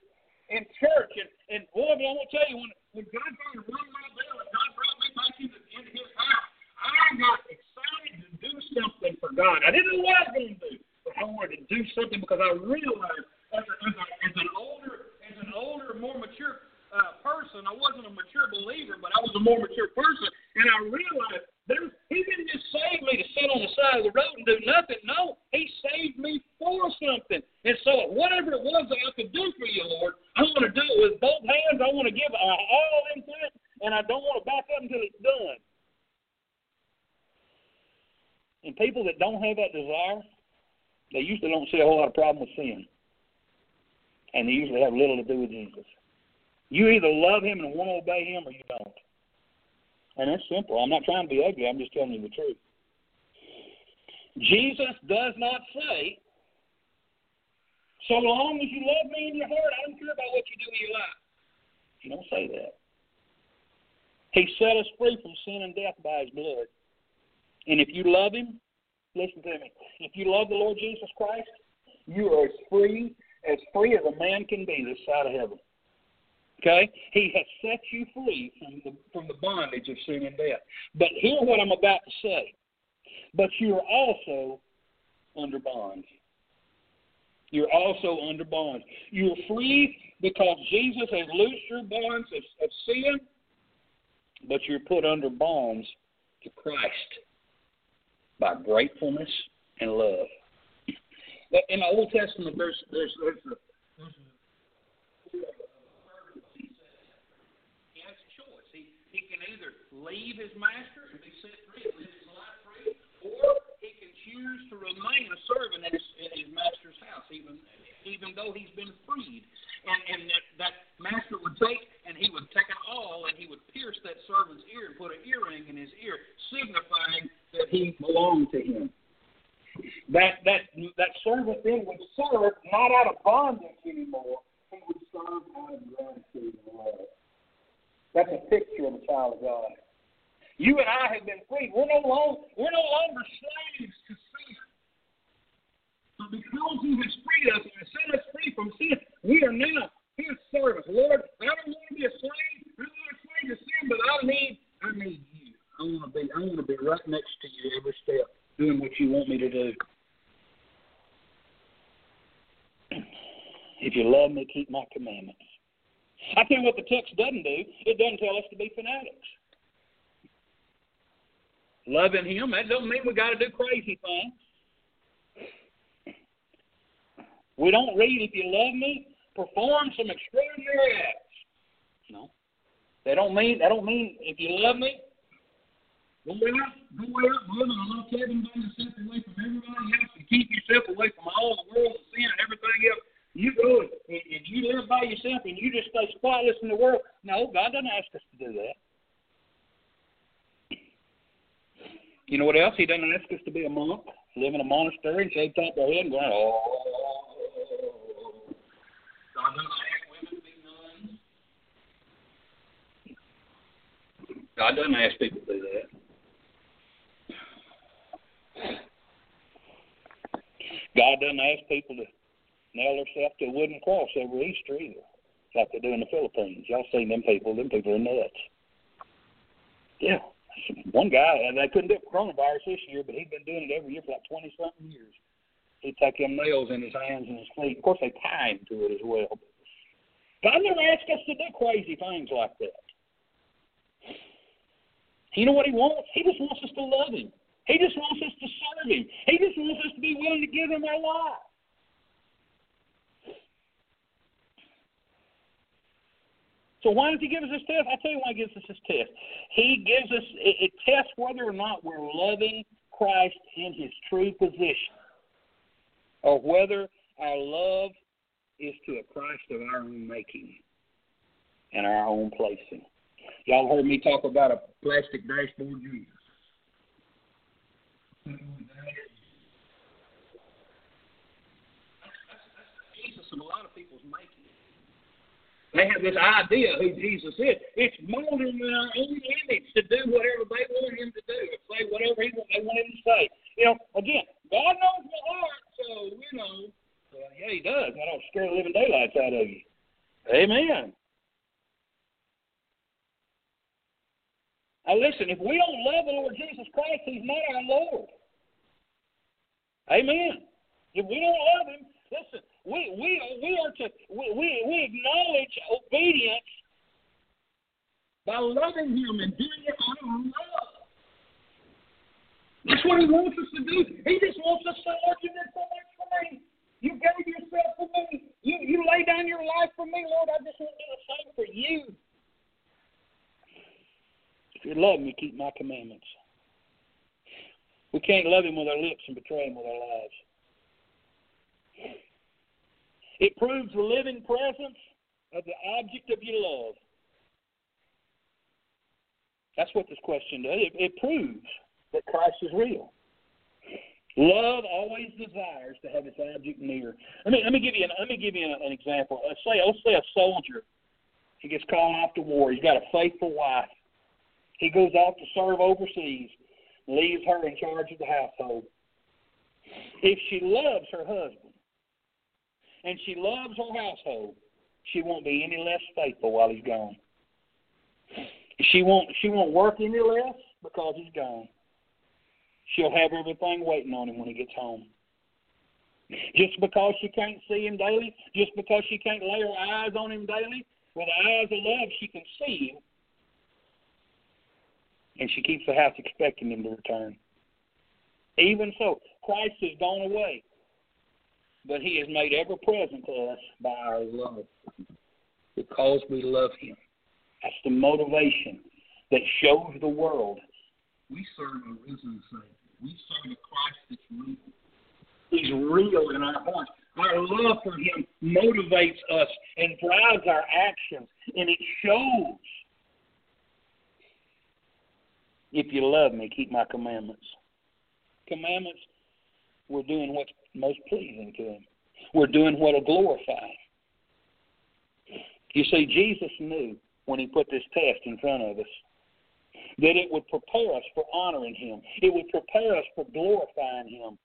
in church. And, and boy, I want to tell you, when, when God brought me run my bell and God brought me back into, into his house, I got excited to do something for God. I didn't know what I was going to do, but I wanted to do something because I realized as, a, as, a, as an older, as an older, more mature uh, person, I wasn't a mature believer, but I was a more mature person, and I realized there's, he didn't just save me to sit on the side of the road and do nothing. No, he saved me for something. And so whatever it was that I could do for you, Lord, I want to do it with both hands. I want to give all into it, and I don't want to back up until it's done. And people that don't have that desire, they usually don't see a whole lot of problem with sin. And they usually have little to do with Jesus. You either love him and want to obey him or you don't. And that's simple. I'm not trying to be ugly. I'm just telling you the truth. Jesus does not say, so long as you love me in your heart, I don't care about what you do in your life. He don't say that. He set us free from sin and death by his blood. And if you love him, listen to me, if you love the Lord Jesus Christ, you are as free, as free as a man can be this side of heaven. Okay? He has set you free from the, from the bondage of sin and death. But hear what I'm about to say. But you are also under bond. You're also under bond. You're free because Jesus has loosed your bonds of, of sin, but you're put under bonds to Christ by gratefulness and love. In the Old Testament, there's there's there's a, there's a leave his master and be set free, live his life free, or he can choose to remain a servant in his, in his master's house, even even though he's been freed. And, and that, that master would take, and he would take an awl, and he would pierce that servant's ear and put an earring in his ear, signifying that he belonged to him. That, that, that servant then would serve not out of bondage anymore, he would serve out of gratitude and love. That's a picture of a child of God. You and I have been free. We're no longer, we're no longer slaves to sin. But because he has freed us and set us free from sin, we are now his servants. Lord, I don't want to be a slave. I'm not a slave to sin, but I need, I need you. I want to be, I want to be right next to you every step, doing what you want me to do. If you love me, keep my commandments. I tell you what the text doesn't do. It doesn't tell us to be fanatics. Loving him, that doesn't mean we got to do crazy things. We don't read, if you love me, perform some extraordinary acts. No. They don't mean, they don't mean if you love me, go out, go out, live and love everybody and set away from everybody else and keep yourself away from all the world and sin and everything else. You go and, and you live by yourself and you just stay spotless in the world. No, God doesn't ask us to do that. You know what else? He doesn't ask us to be a monk, live in a monastery and shave top of their head and go, oh. God doesn't ask women to be nuns. God doesn't ask people to do that. God doesn't ask people to nail herself to a wooden cross every Easter either, like they do in the Philippines. Y'all seen them people. Them people are nuts. Yeah, one guy, and they couldn't do it for coronavirus this year, but he'd been doing it every year for like twenty-something years. He'd take them nails in his hands and his feet. Of course, they tie him to it as well. God never asked us to do crazy things like that. You know what he wants? He just wants us to love him. He just wants us to serve him. He just wants us to be willing to give him our life. So why does he give us this test? I tell you why he gives us this test. He gives us, it, it tests whether or not we're loving Christ in his true position, or whether our love is to a Christ of our own making and our own placing. Y'all heard me talk about a plastic dashboard Jesus. Jesus in a lot of people's making. They have this idea of who Jesus is. It's molded in our own image to do whatever they want him to do, or say whatever he want, they want him to say. You know, again, God knows my heart, so, you know, well, yeah, he does. I don't scare the living daylights out of you. Amen. Now, listen, if we don't love the Lord Jesus Christ, he's not our Lord. Amen. If we don't love him, listen, we we we are to we we acknowledge obedience by loving him and doing it out of love. That's what he wants us to do. He just wants us to say, Lord, you did so much for me. You gave yourself for me. You you lay down your life for me, Lord. I just want to do the same for you. If you love me, keep my commandments. We can't love him with our lips and betray him with our lives. It proves the living presence of the object of your love. That's what this question does. It, it proves that Christ is real. Love always desires to have its object near. Let me let me give you an let me give you an, an example. Let's say let's say a soldier, he gets called off to war. He's got a faithful wife. He goes off to serve overseas, leaves her in charge of the household. If she loves her husband and she loves her household, she won't be any less faithful while he's gone. She won't she won't work any less because he's gone. She'll have everything waiting on him when he gets home. Just because she can't see him daily, just because she can't lay her eyes on him daily, with the eyes of love she can see him, and she keeps the house expecting him to return. Even so, Christ has gone away, but he is made ever present to us by our love because we love him. That's the motivation that shows the world we serve a risen Savior. We serve a Christ that's real. He's real in our hearts. Our love for him motivates us and drives our actions, and it shows. If you love me, keep my commandments. Commandments, we're doing what's most pleasing to him. We're doing what will glorify him. You see, Jesus knew when he put this test in front of us that it would prepare us for honoring him. It would prepare us for glorifying him.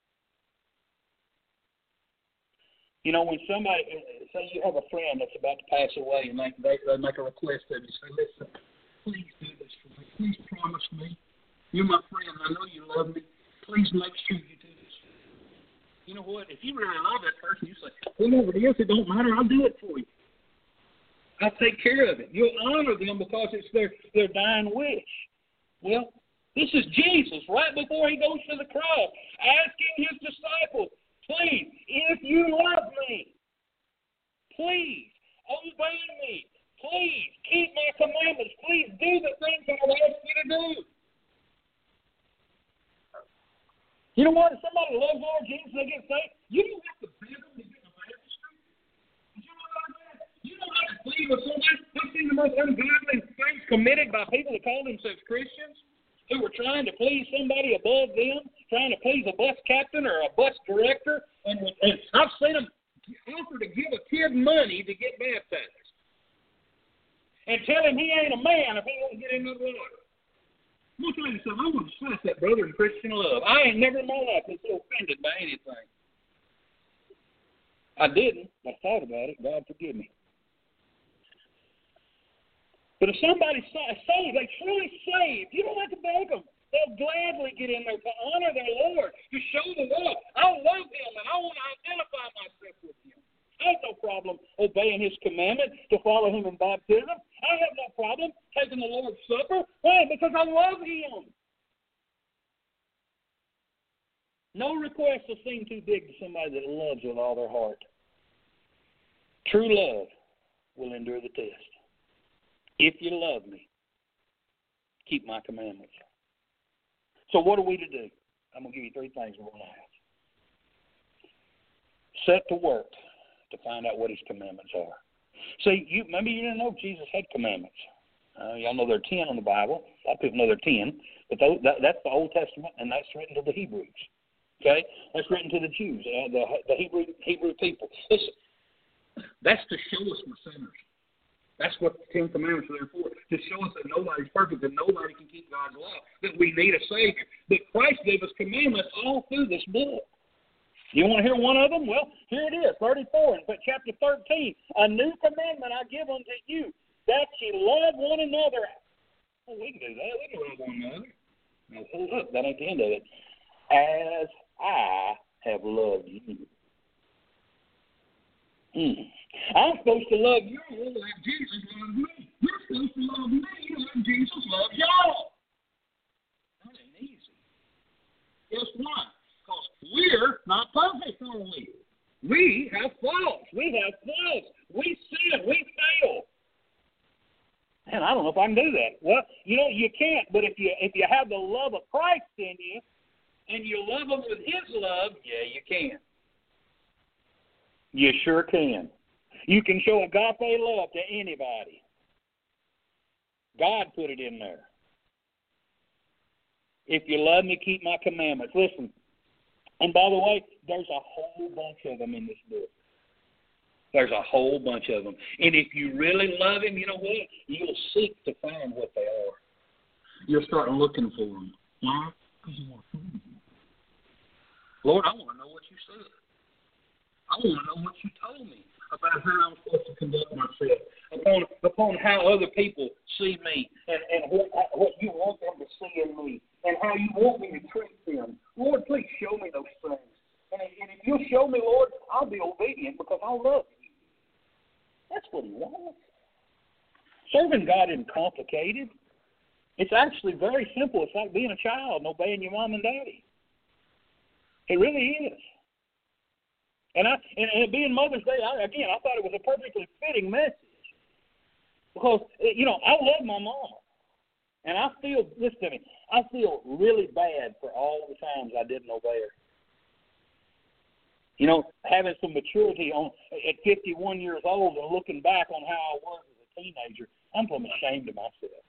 You know, when somebody, say you have a friend that's about to pass away, and they, they, they make a request of you, say, listen, please do this for me. Please promise me. You're my friend. I know you love me. Please make sure you do this. You know what? If you really love that person, you say, whatever it is, it don't matter. I'll do it for you. I'll take care of it. You'll honor them because it's their, their dying wish. Well, this is Jesus right before he goes to the cross, asking his disciples, please, if you love me, please obey me. Please keep my commandments. Please do the things that I ask you to do. You know what? If somebody loves Lord Jesus, they get saved. You don't have to beg them to get in the baptistry. Did you know that? You don't have to plead with somebody. I've seen the most ungodly things committed by people that call themselves Christians, who were trying to please somebody above them, trying to please a bus captain or a bus director. And, and I've seen them offer to give a kid money to get baptized and tell him he ain't a man if he won't get in the water. I'm going to tell you something. I'm going to slap that brother in Christian love. I ain't never in my life been so offended by anything. I didn't. I thought about it. God forgive me. But if somebody's saved, like truly saved, you don't have to beg them. They'll gladly get in there to honor their Lord, to show the world, I love him and I want to identify myself with him. I have no problem obeying his commandment to follow him in baptism. I have no problem taking the Lord's Supper. Why? Because I love him. No request will seem too big to somebody that loves with all their heart. True love will endure the test. If you love me, keep my commandments. So what are we to do? I'm going to give you three things we're going to ask. Set to work to find out what his commandments are. See, you, maybe you didn't know Jesus had commandments. Uh, y'all know there are ten in the Bible. A lot of people know there are ten. But those, that, that's the Old Testament, and that's written to the Hebrews. Okay? That's written to the Jews, uh, the, the Hebrew, Hebrew people. Listen, that's to show us we're sinners. That's what the Ten Commandments are there for, to show us that nobody's perfect, that nobody can keep God's law, that we need a Savior, that Christ gave us commandments all through this book. You want to hear one of them? Well, here it is, thirty-four, in chapter thirteen. A new commandment I give unto you, that ye love one another. Well, we can do that. We can love one another. Now, hold up. That ain't the end of it. As I have loved you. Mm. I'm supposed to love you like Jesus loves me. You're supposed to love me like Jesus loves y'all. That ain't easy. Guess why? Because we're not perfect, are we? We have flaws. We have flaws. We sin. We fail. Man, I don't know if I can do that. Well, you know, you can't, but if you if you have the love of Christ in you and you love them with his love, yeah, you can. You sure can. You can show agape love to anybody. God put it in there. If you love me, keep my commandments. Listen, and by the way, there's a whole bunch of them in this book. There's a whole bunch of them. And if you really love him, you know what? You'll seek to find what they are. You'll start looking for them. Why? Because you want to find them. Lord, I want to know what you said. I want to know what you told me about how I'm supposed to conduct myself, upon, upon how other people see me, and, and what, what you want them to see in me, and how you want me to treat them. Lord, please show me those things. And, and if you'll show me, Lord, I'll be obedient because I love you. That's what he wants. Serving God isn't complicated. It's actually very simple. It's like being a child and obeying your mom and daddy. It really is. And I and, and being Mother's Day, I, again, I thought it was a perfectly fitting message because, you know, I love my mama. And I feel, listen to me, I feel really bad for all the times I didn't obey her. You know, having some maturity on at fifty-one years old and looking back on how I was as a teenager, I'm ashamed of myself.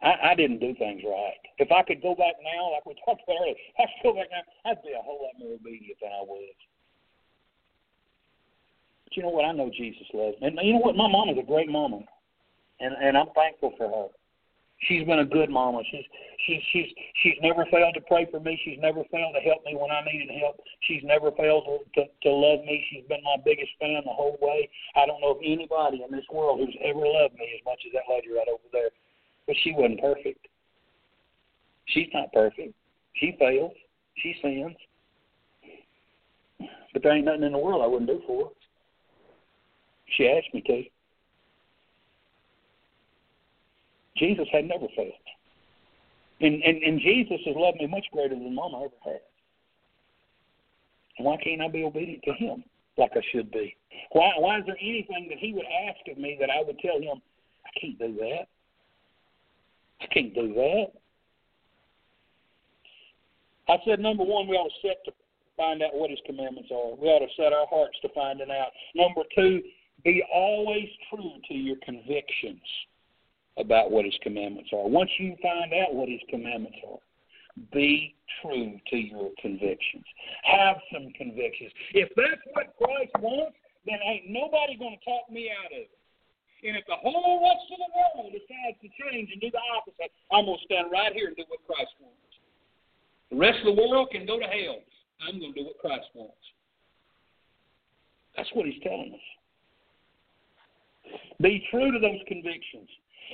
I, I didn't do things right. If I could go back now, like we talked about earlier, if I could go back now, I'd be a whole lot more obedient than I was. But you know what? I know Jesus loves me. And you know what? My mama's a great mama, and and I'm thankful for her. She's been a good mama. She's she's she's she's never failed to pray for me. She's never failed to help me when I needed help. She's never failed to, to, to love me. She's been my biggest fan the whole way. I don't know of anybody in this world who's ever loved me as much as that lady right over there. But she wasn't perfect. She's not perfect. She fails. She sins. But there ain't nothing in the world I wouldn't do for her. She asked me to. Jesus had never failed. And, and and Jesus has loved me much greater than Mama ever had. Why can't I be obedient to him like I should be? Why why is there anything that he would ask of me that I would tell him, I can't do that? I can't do that. I said, number one, we ought to set to find out what his commandments are. We ought to set our hearts to finding out. Number two, be always true to your convictions about what his commandments are. Once you find out what his commandments are, be true to your convictions. Have some convictions. If that's what Christ wants, then ain't nobody going to talk me out of it. And if the whole rest of the world decides to change and do the opposite, I'm going to stand right here and do what Christ wants. The rest of the world can go to hell. I'm going to do what Christ wants. That's what he's telling us. Be true to those convictions.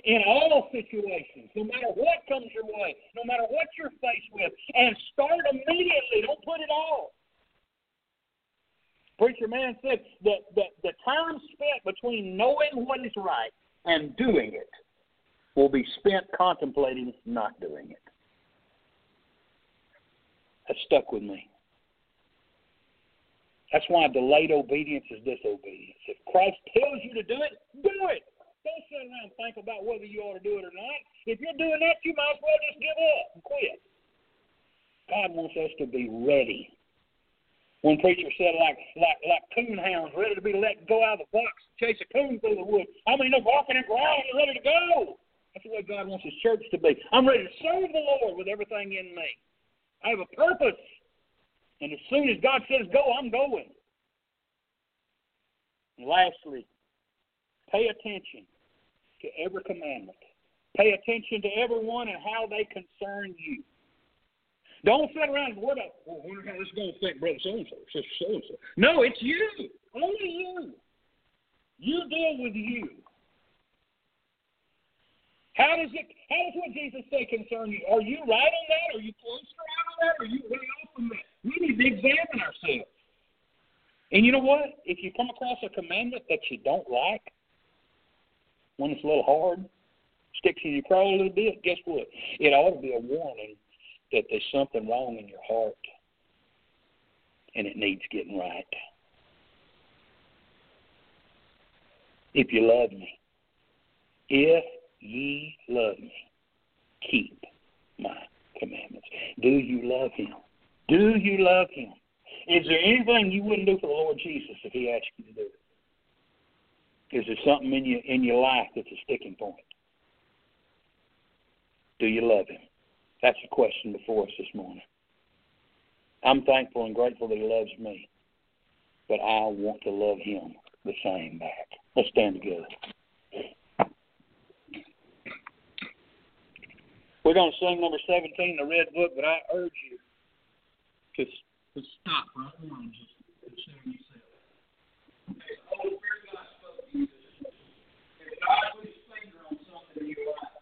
In all situations, no matter what comes your way, no matter what you're faced with, and start immediately. Don't put it off. Preacher man said that the, the time spent between knowing what is right and doing it will be spent contemplating not doing it. That stuck with me. That's why delayed obedience is disobedience. If Christ tells you to do it, do it. Don't sit around and think about whether you ought to do it or not. If you're doing that, you might as well just give up and quit. God wants us to be ready. One preacher said, like like like coon hounds, ready to be let go out of the box, chase a coon through the woods. I mean, they're walking and growling, they're ready to go. That's the way God wants His church to be. I'm ready to serve the Lord with everything in me. I have a purpose, and as soon as God says go, I'm going. And lastly, pay attention to every commandment. Pay attention to everyone and how they concern you. Don't sit around and worry about, well, I wonder how this is going to affect brother so-and-so, sister so-and-so. No, it's you. Only you. You deal with you. How does it? How does what Jesus say concern you? Are you right on that? Are you close to right on that? Are you way off on that? We need to examine ourselves. And you know what? If you come across a commandment that you don't like, one that's a little hard, sticks in your craw a little bit, guess what? It ought to be a warning that there's something wrong in your heart and it needs getting right. If you love me, if ye love me, keep my commandments. Do you love him? Do you love him? Is there anything you wouldn't do for the Lord Jesus if he asked you to do it? Is there something in your, in your life that's a sticking point? Do you love him? That's the question before us this morning. I'm thankful and grateful that he loves me, but I want to love him the same back. Let's stand together. We're going to sing number seventeen, the Red Book, but I urge you to, to stop right now and just consider yourself. It's all very gospel of Jesus. If God put his finger on something in your life,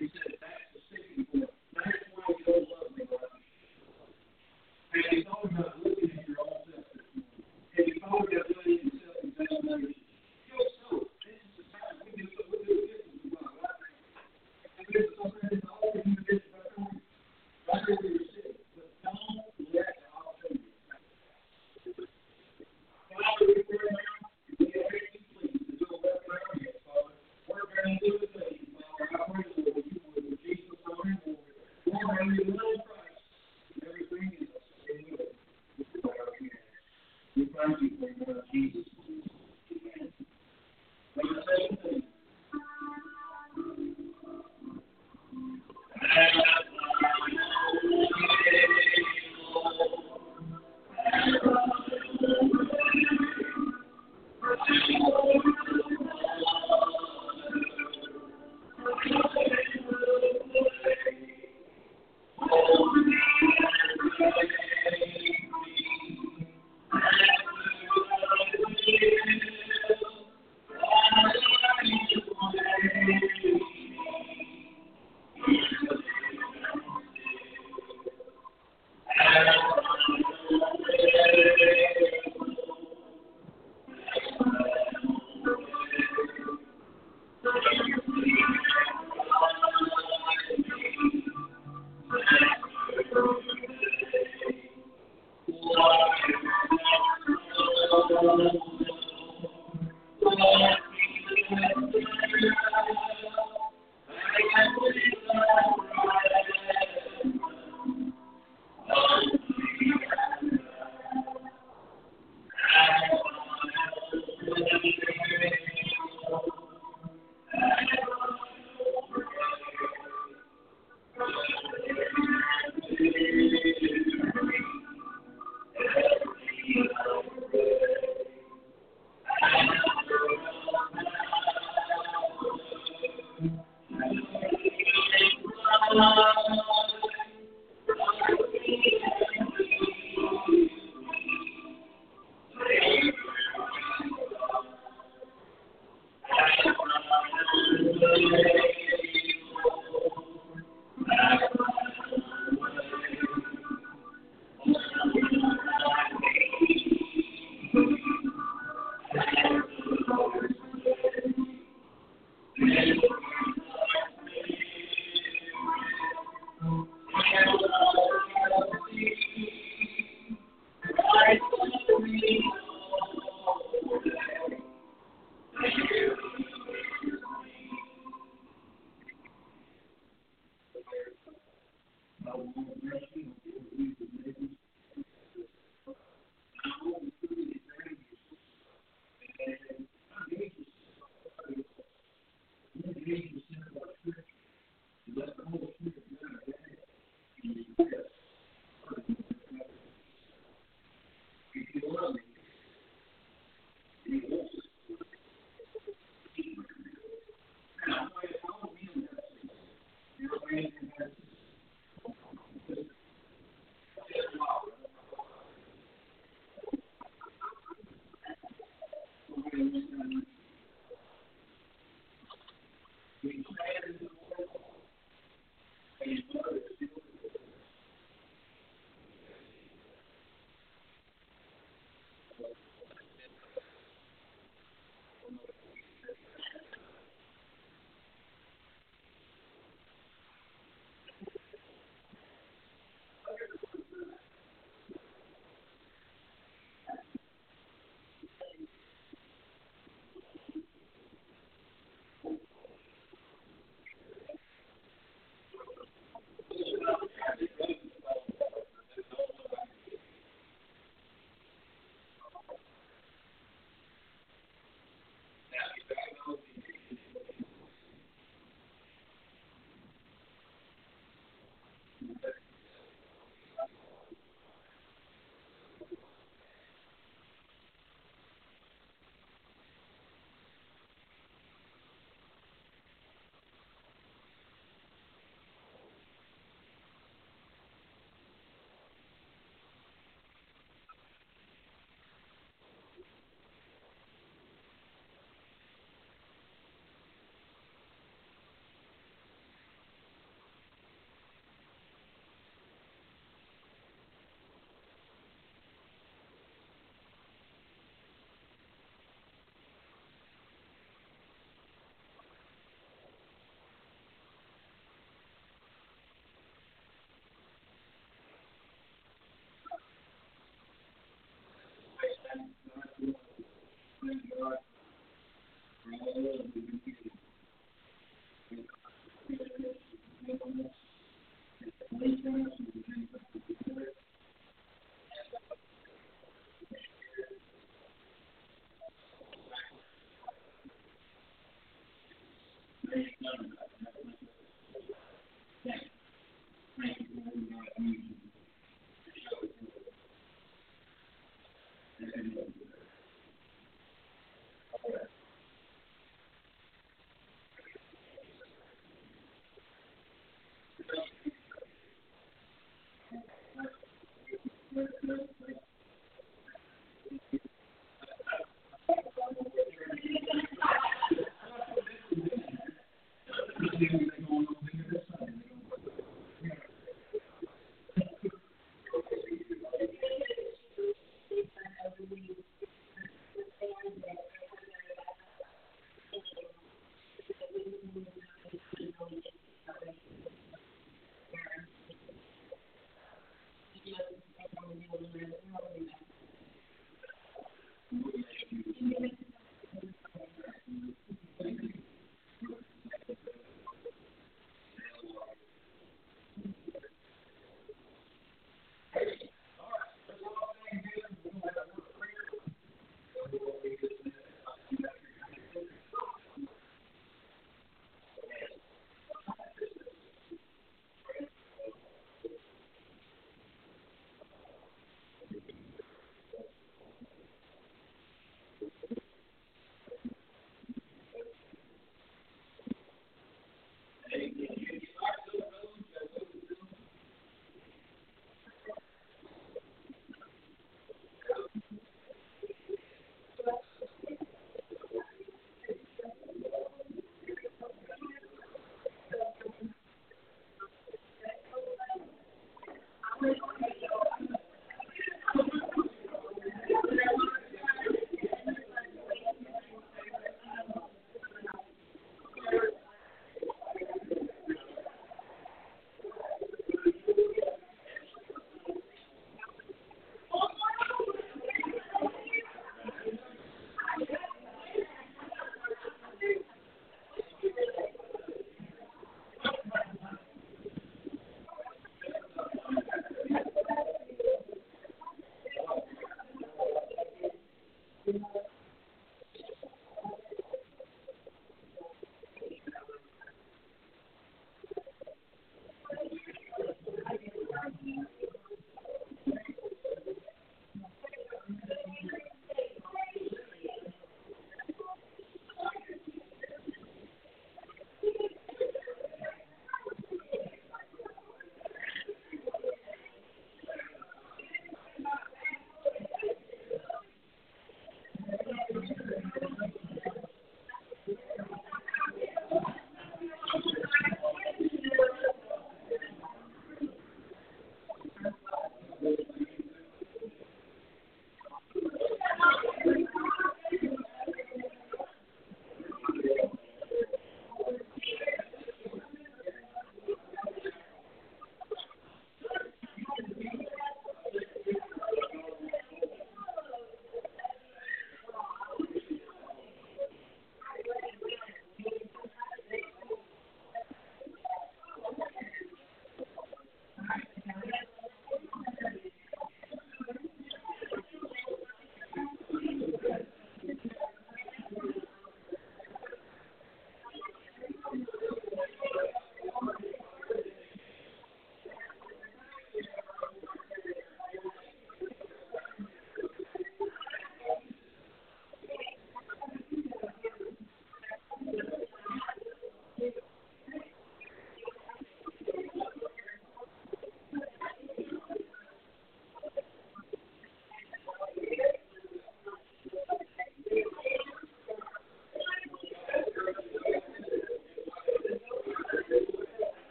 he said, that's the sticking point. That's why you don't love me, brother. And it's all about looking at your own self. And it's all about looking at yourself and examining others. You'll know, this is the time we do what we do differently from God. And this is something that's all that you did right now. Right now we were sick, but don't let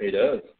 He does.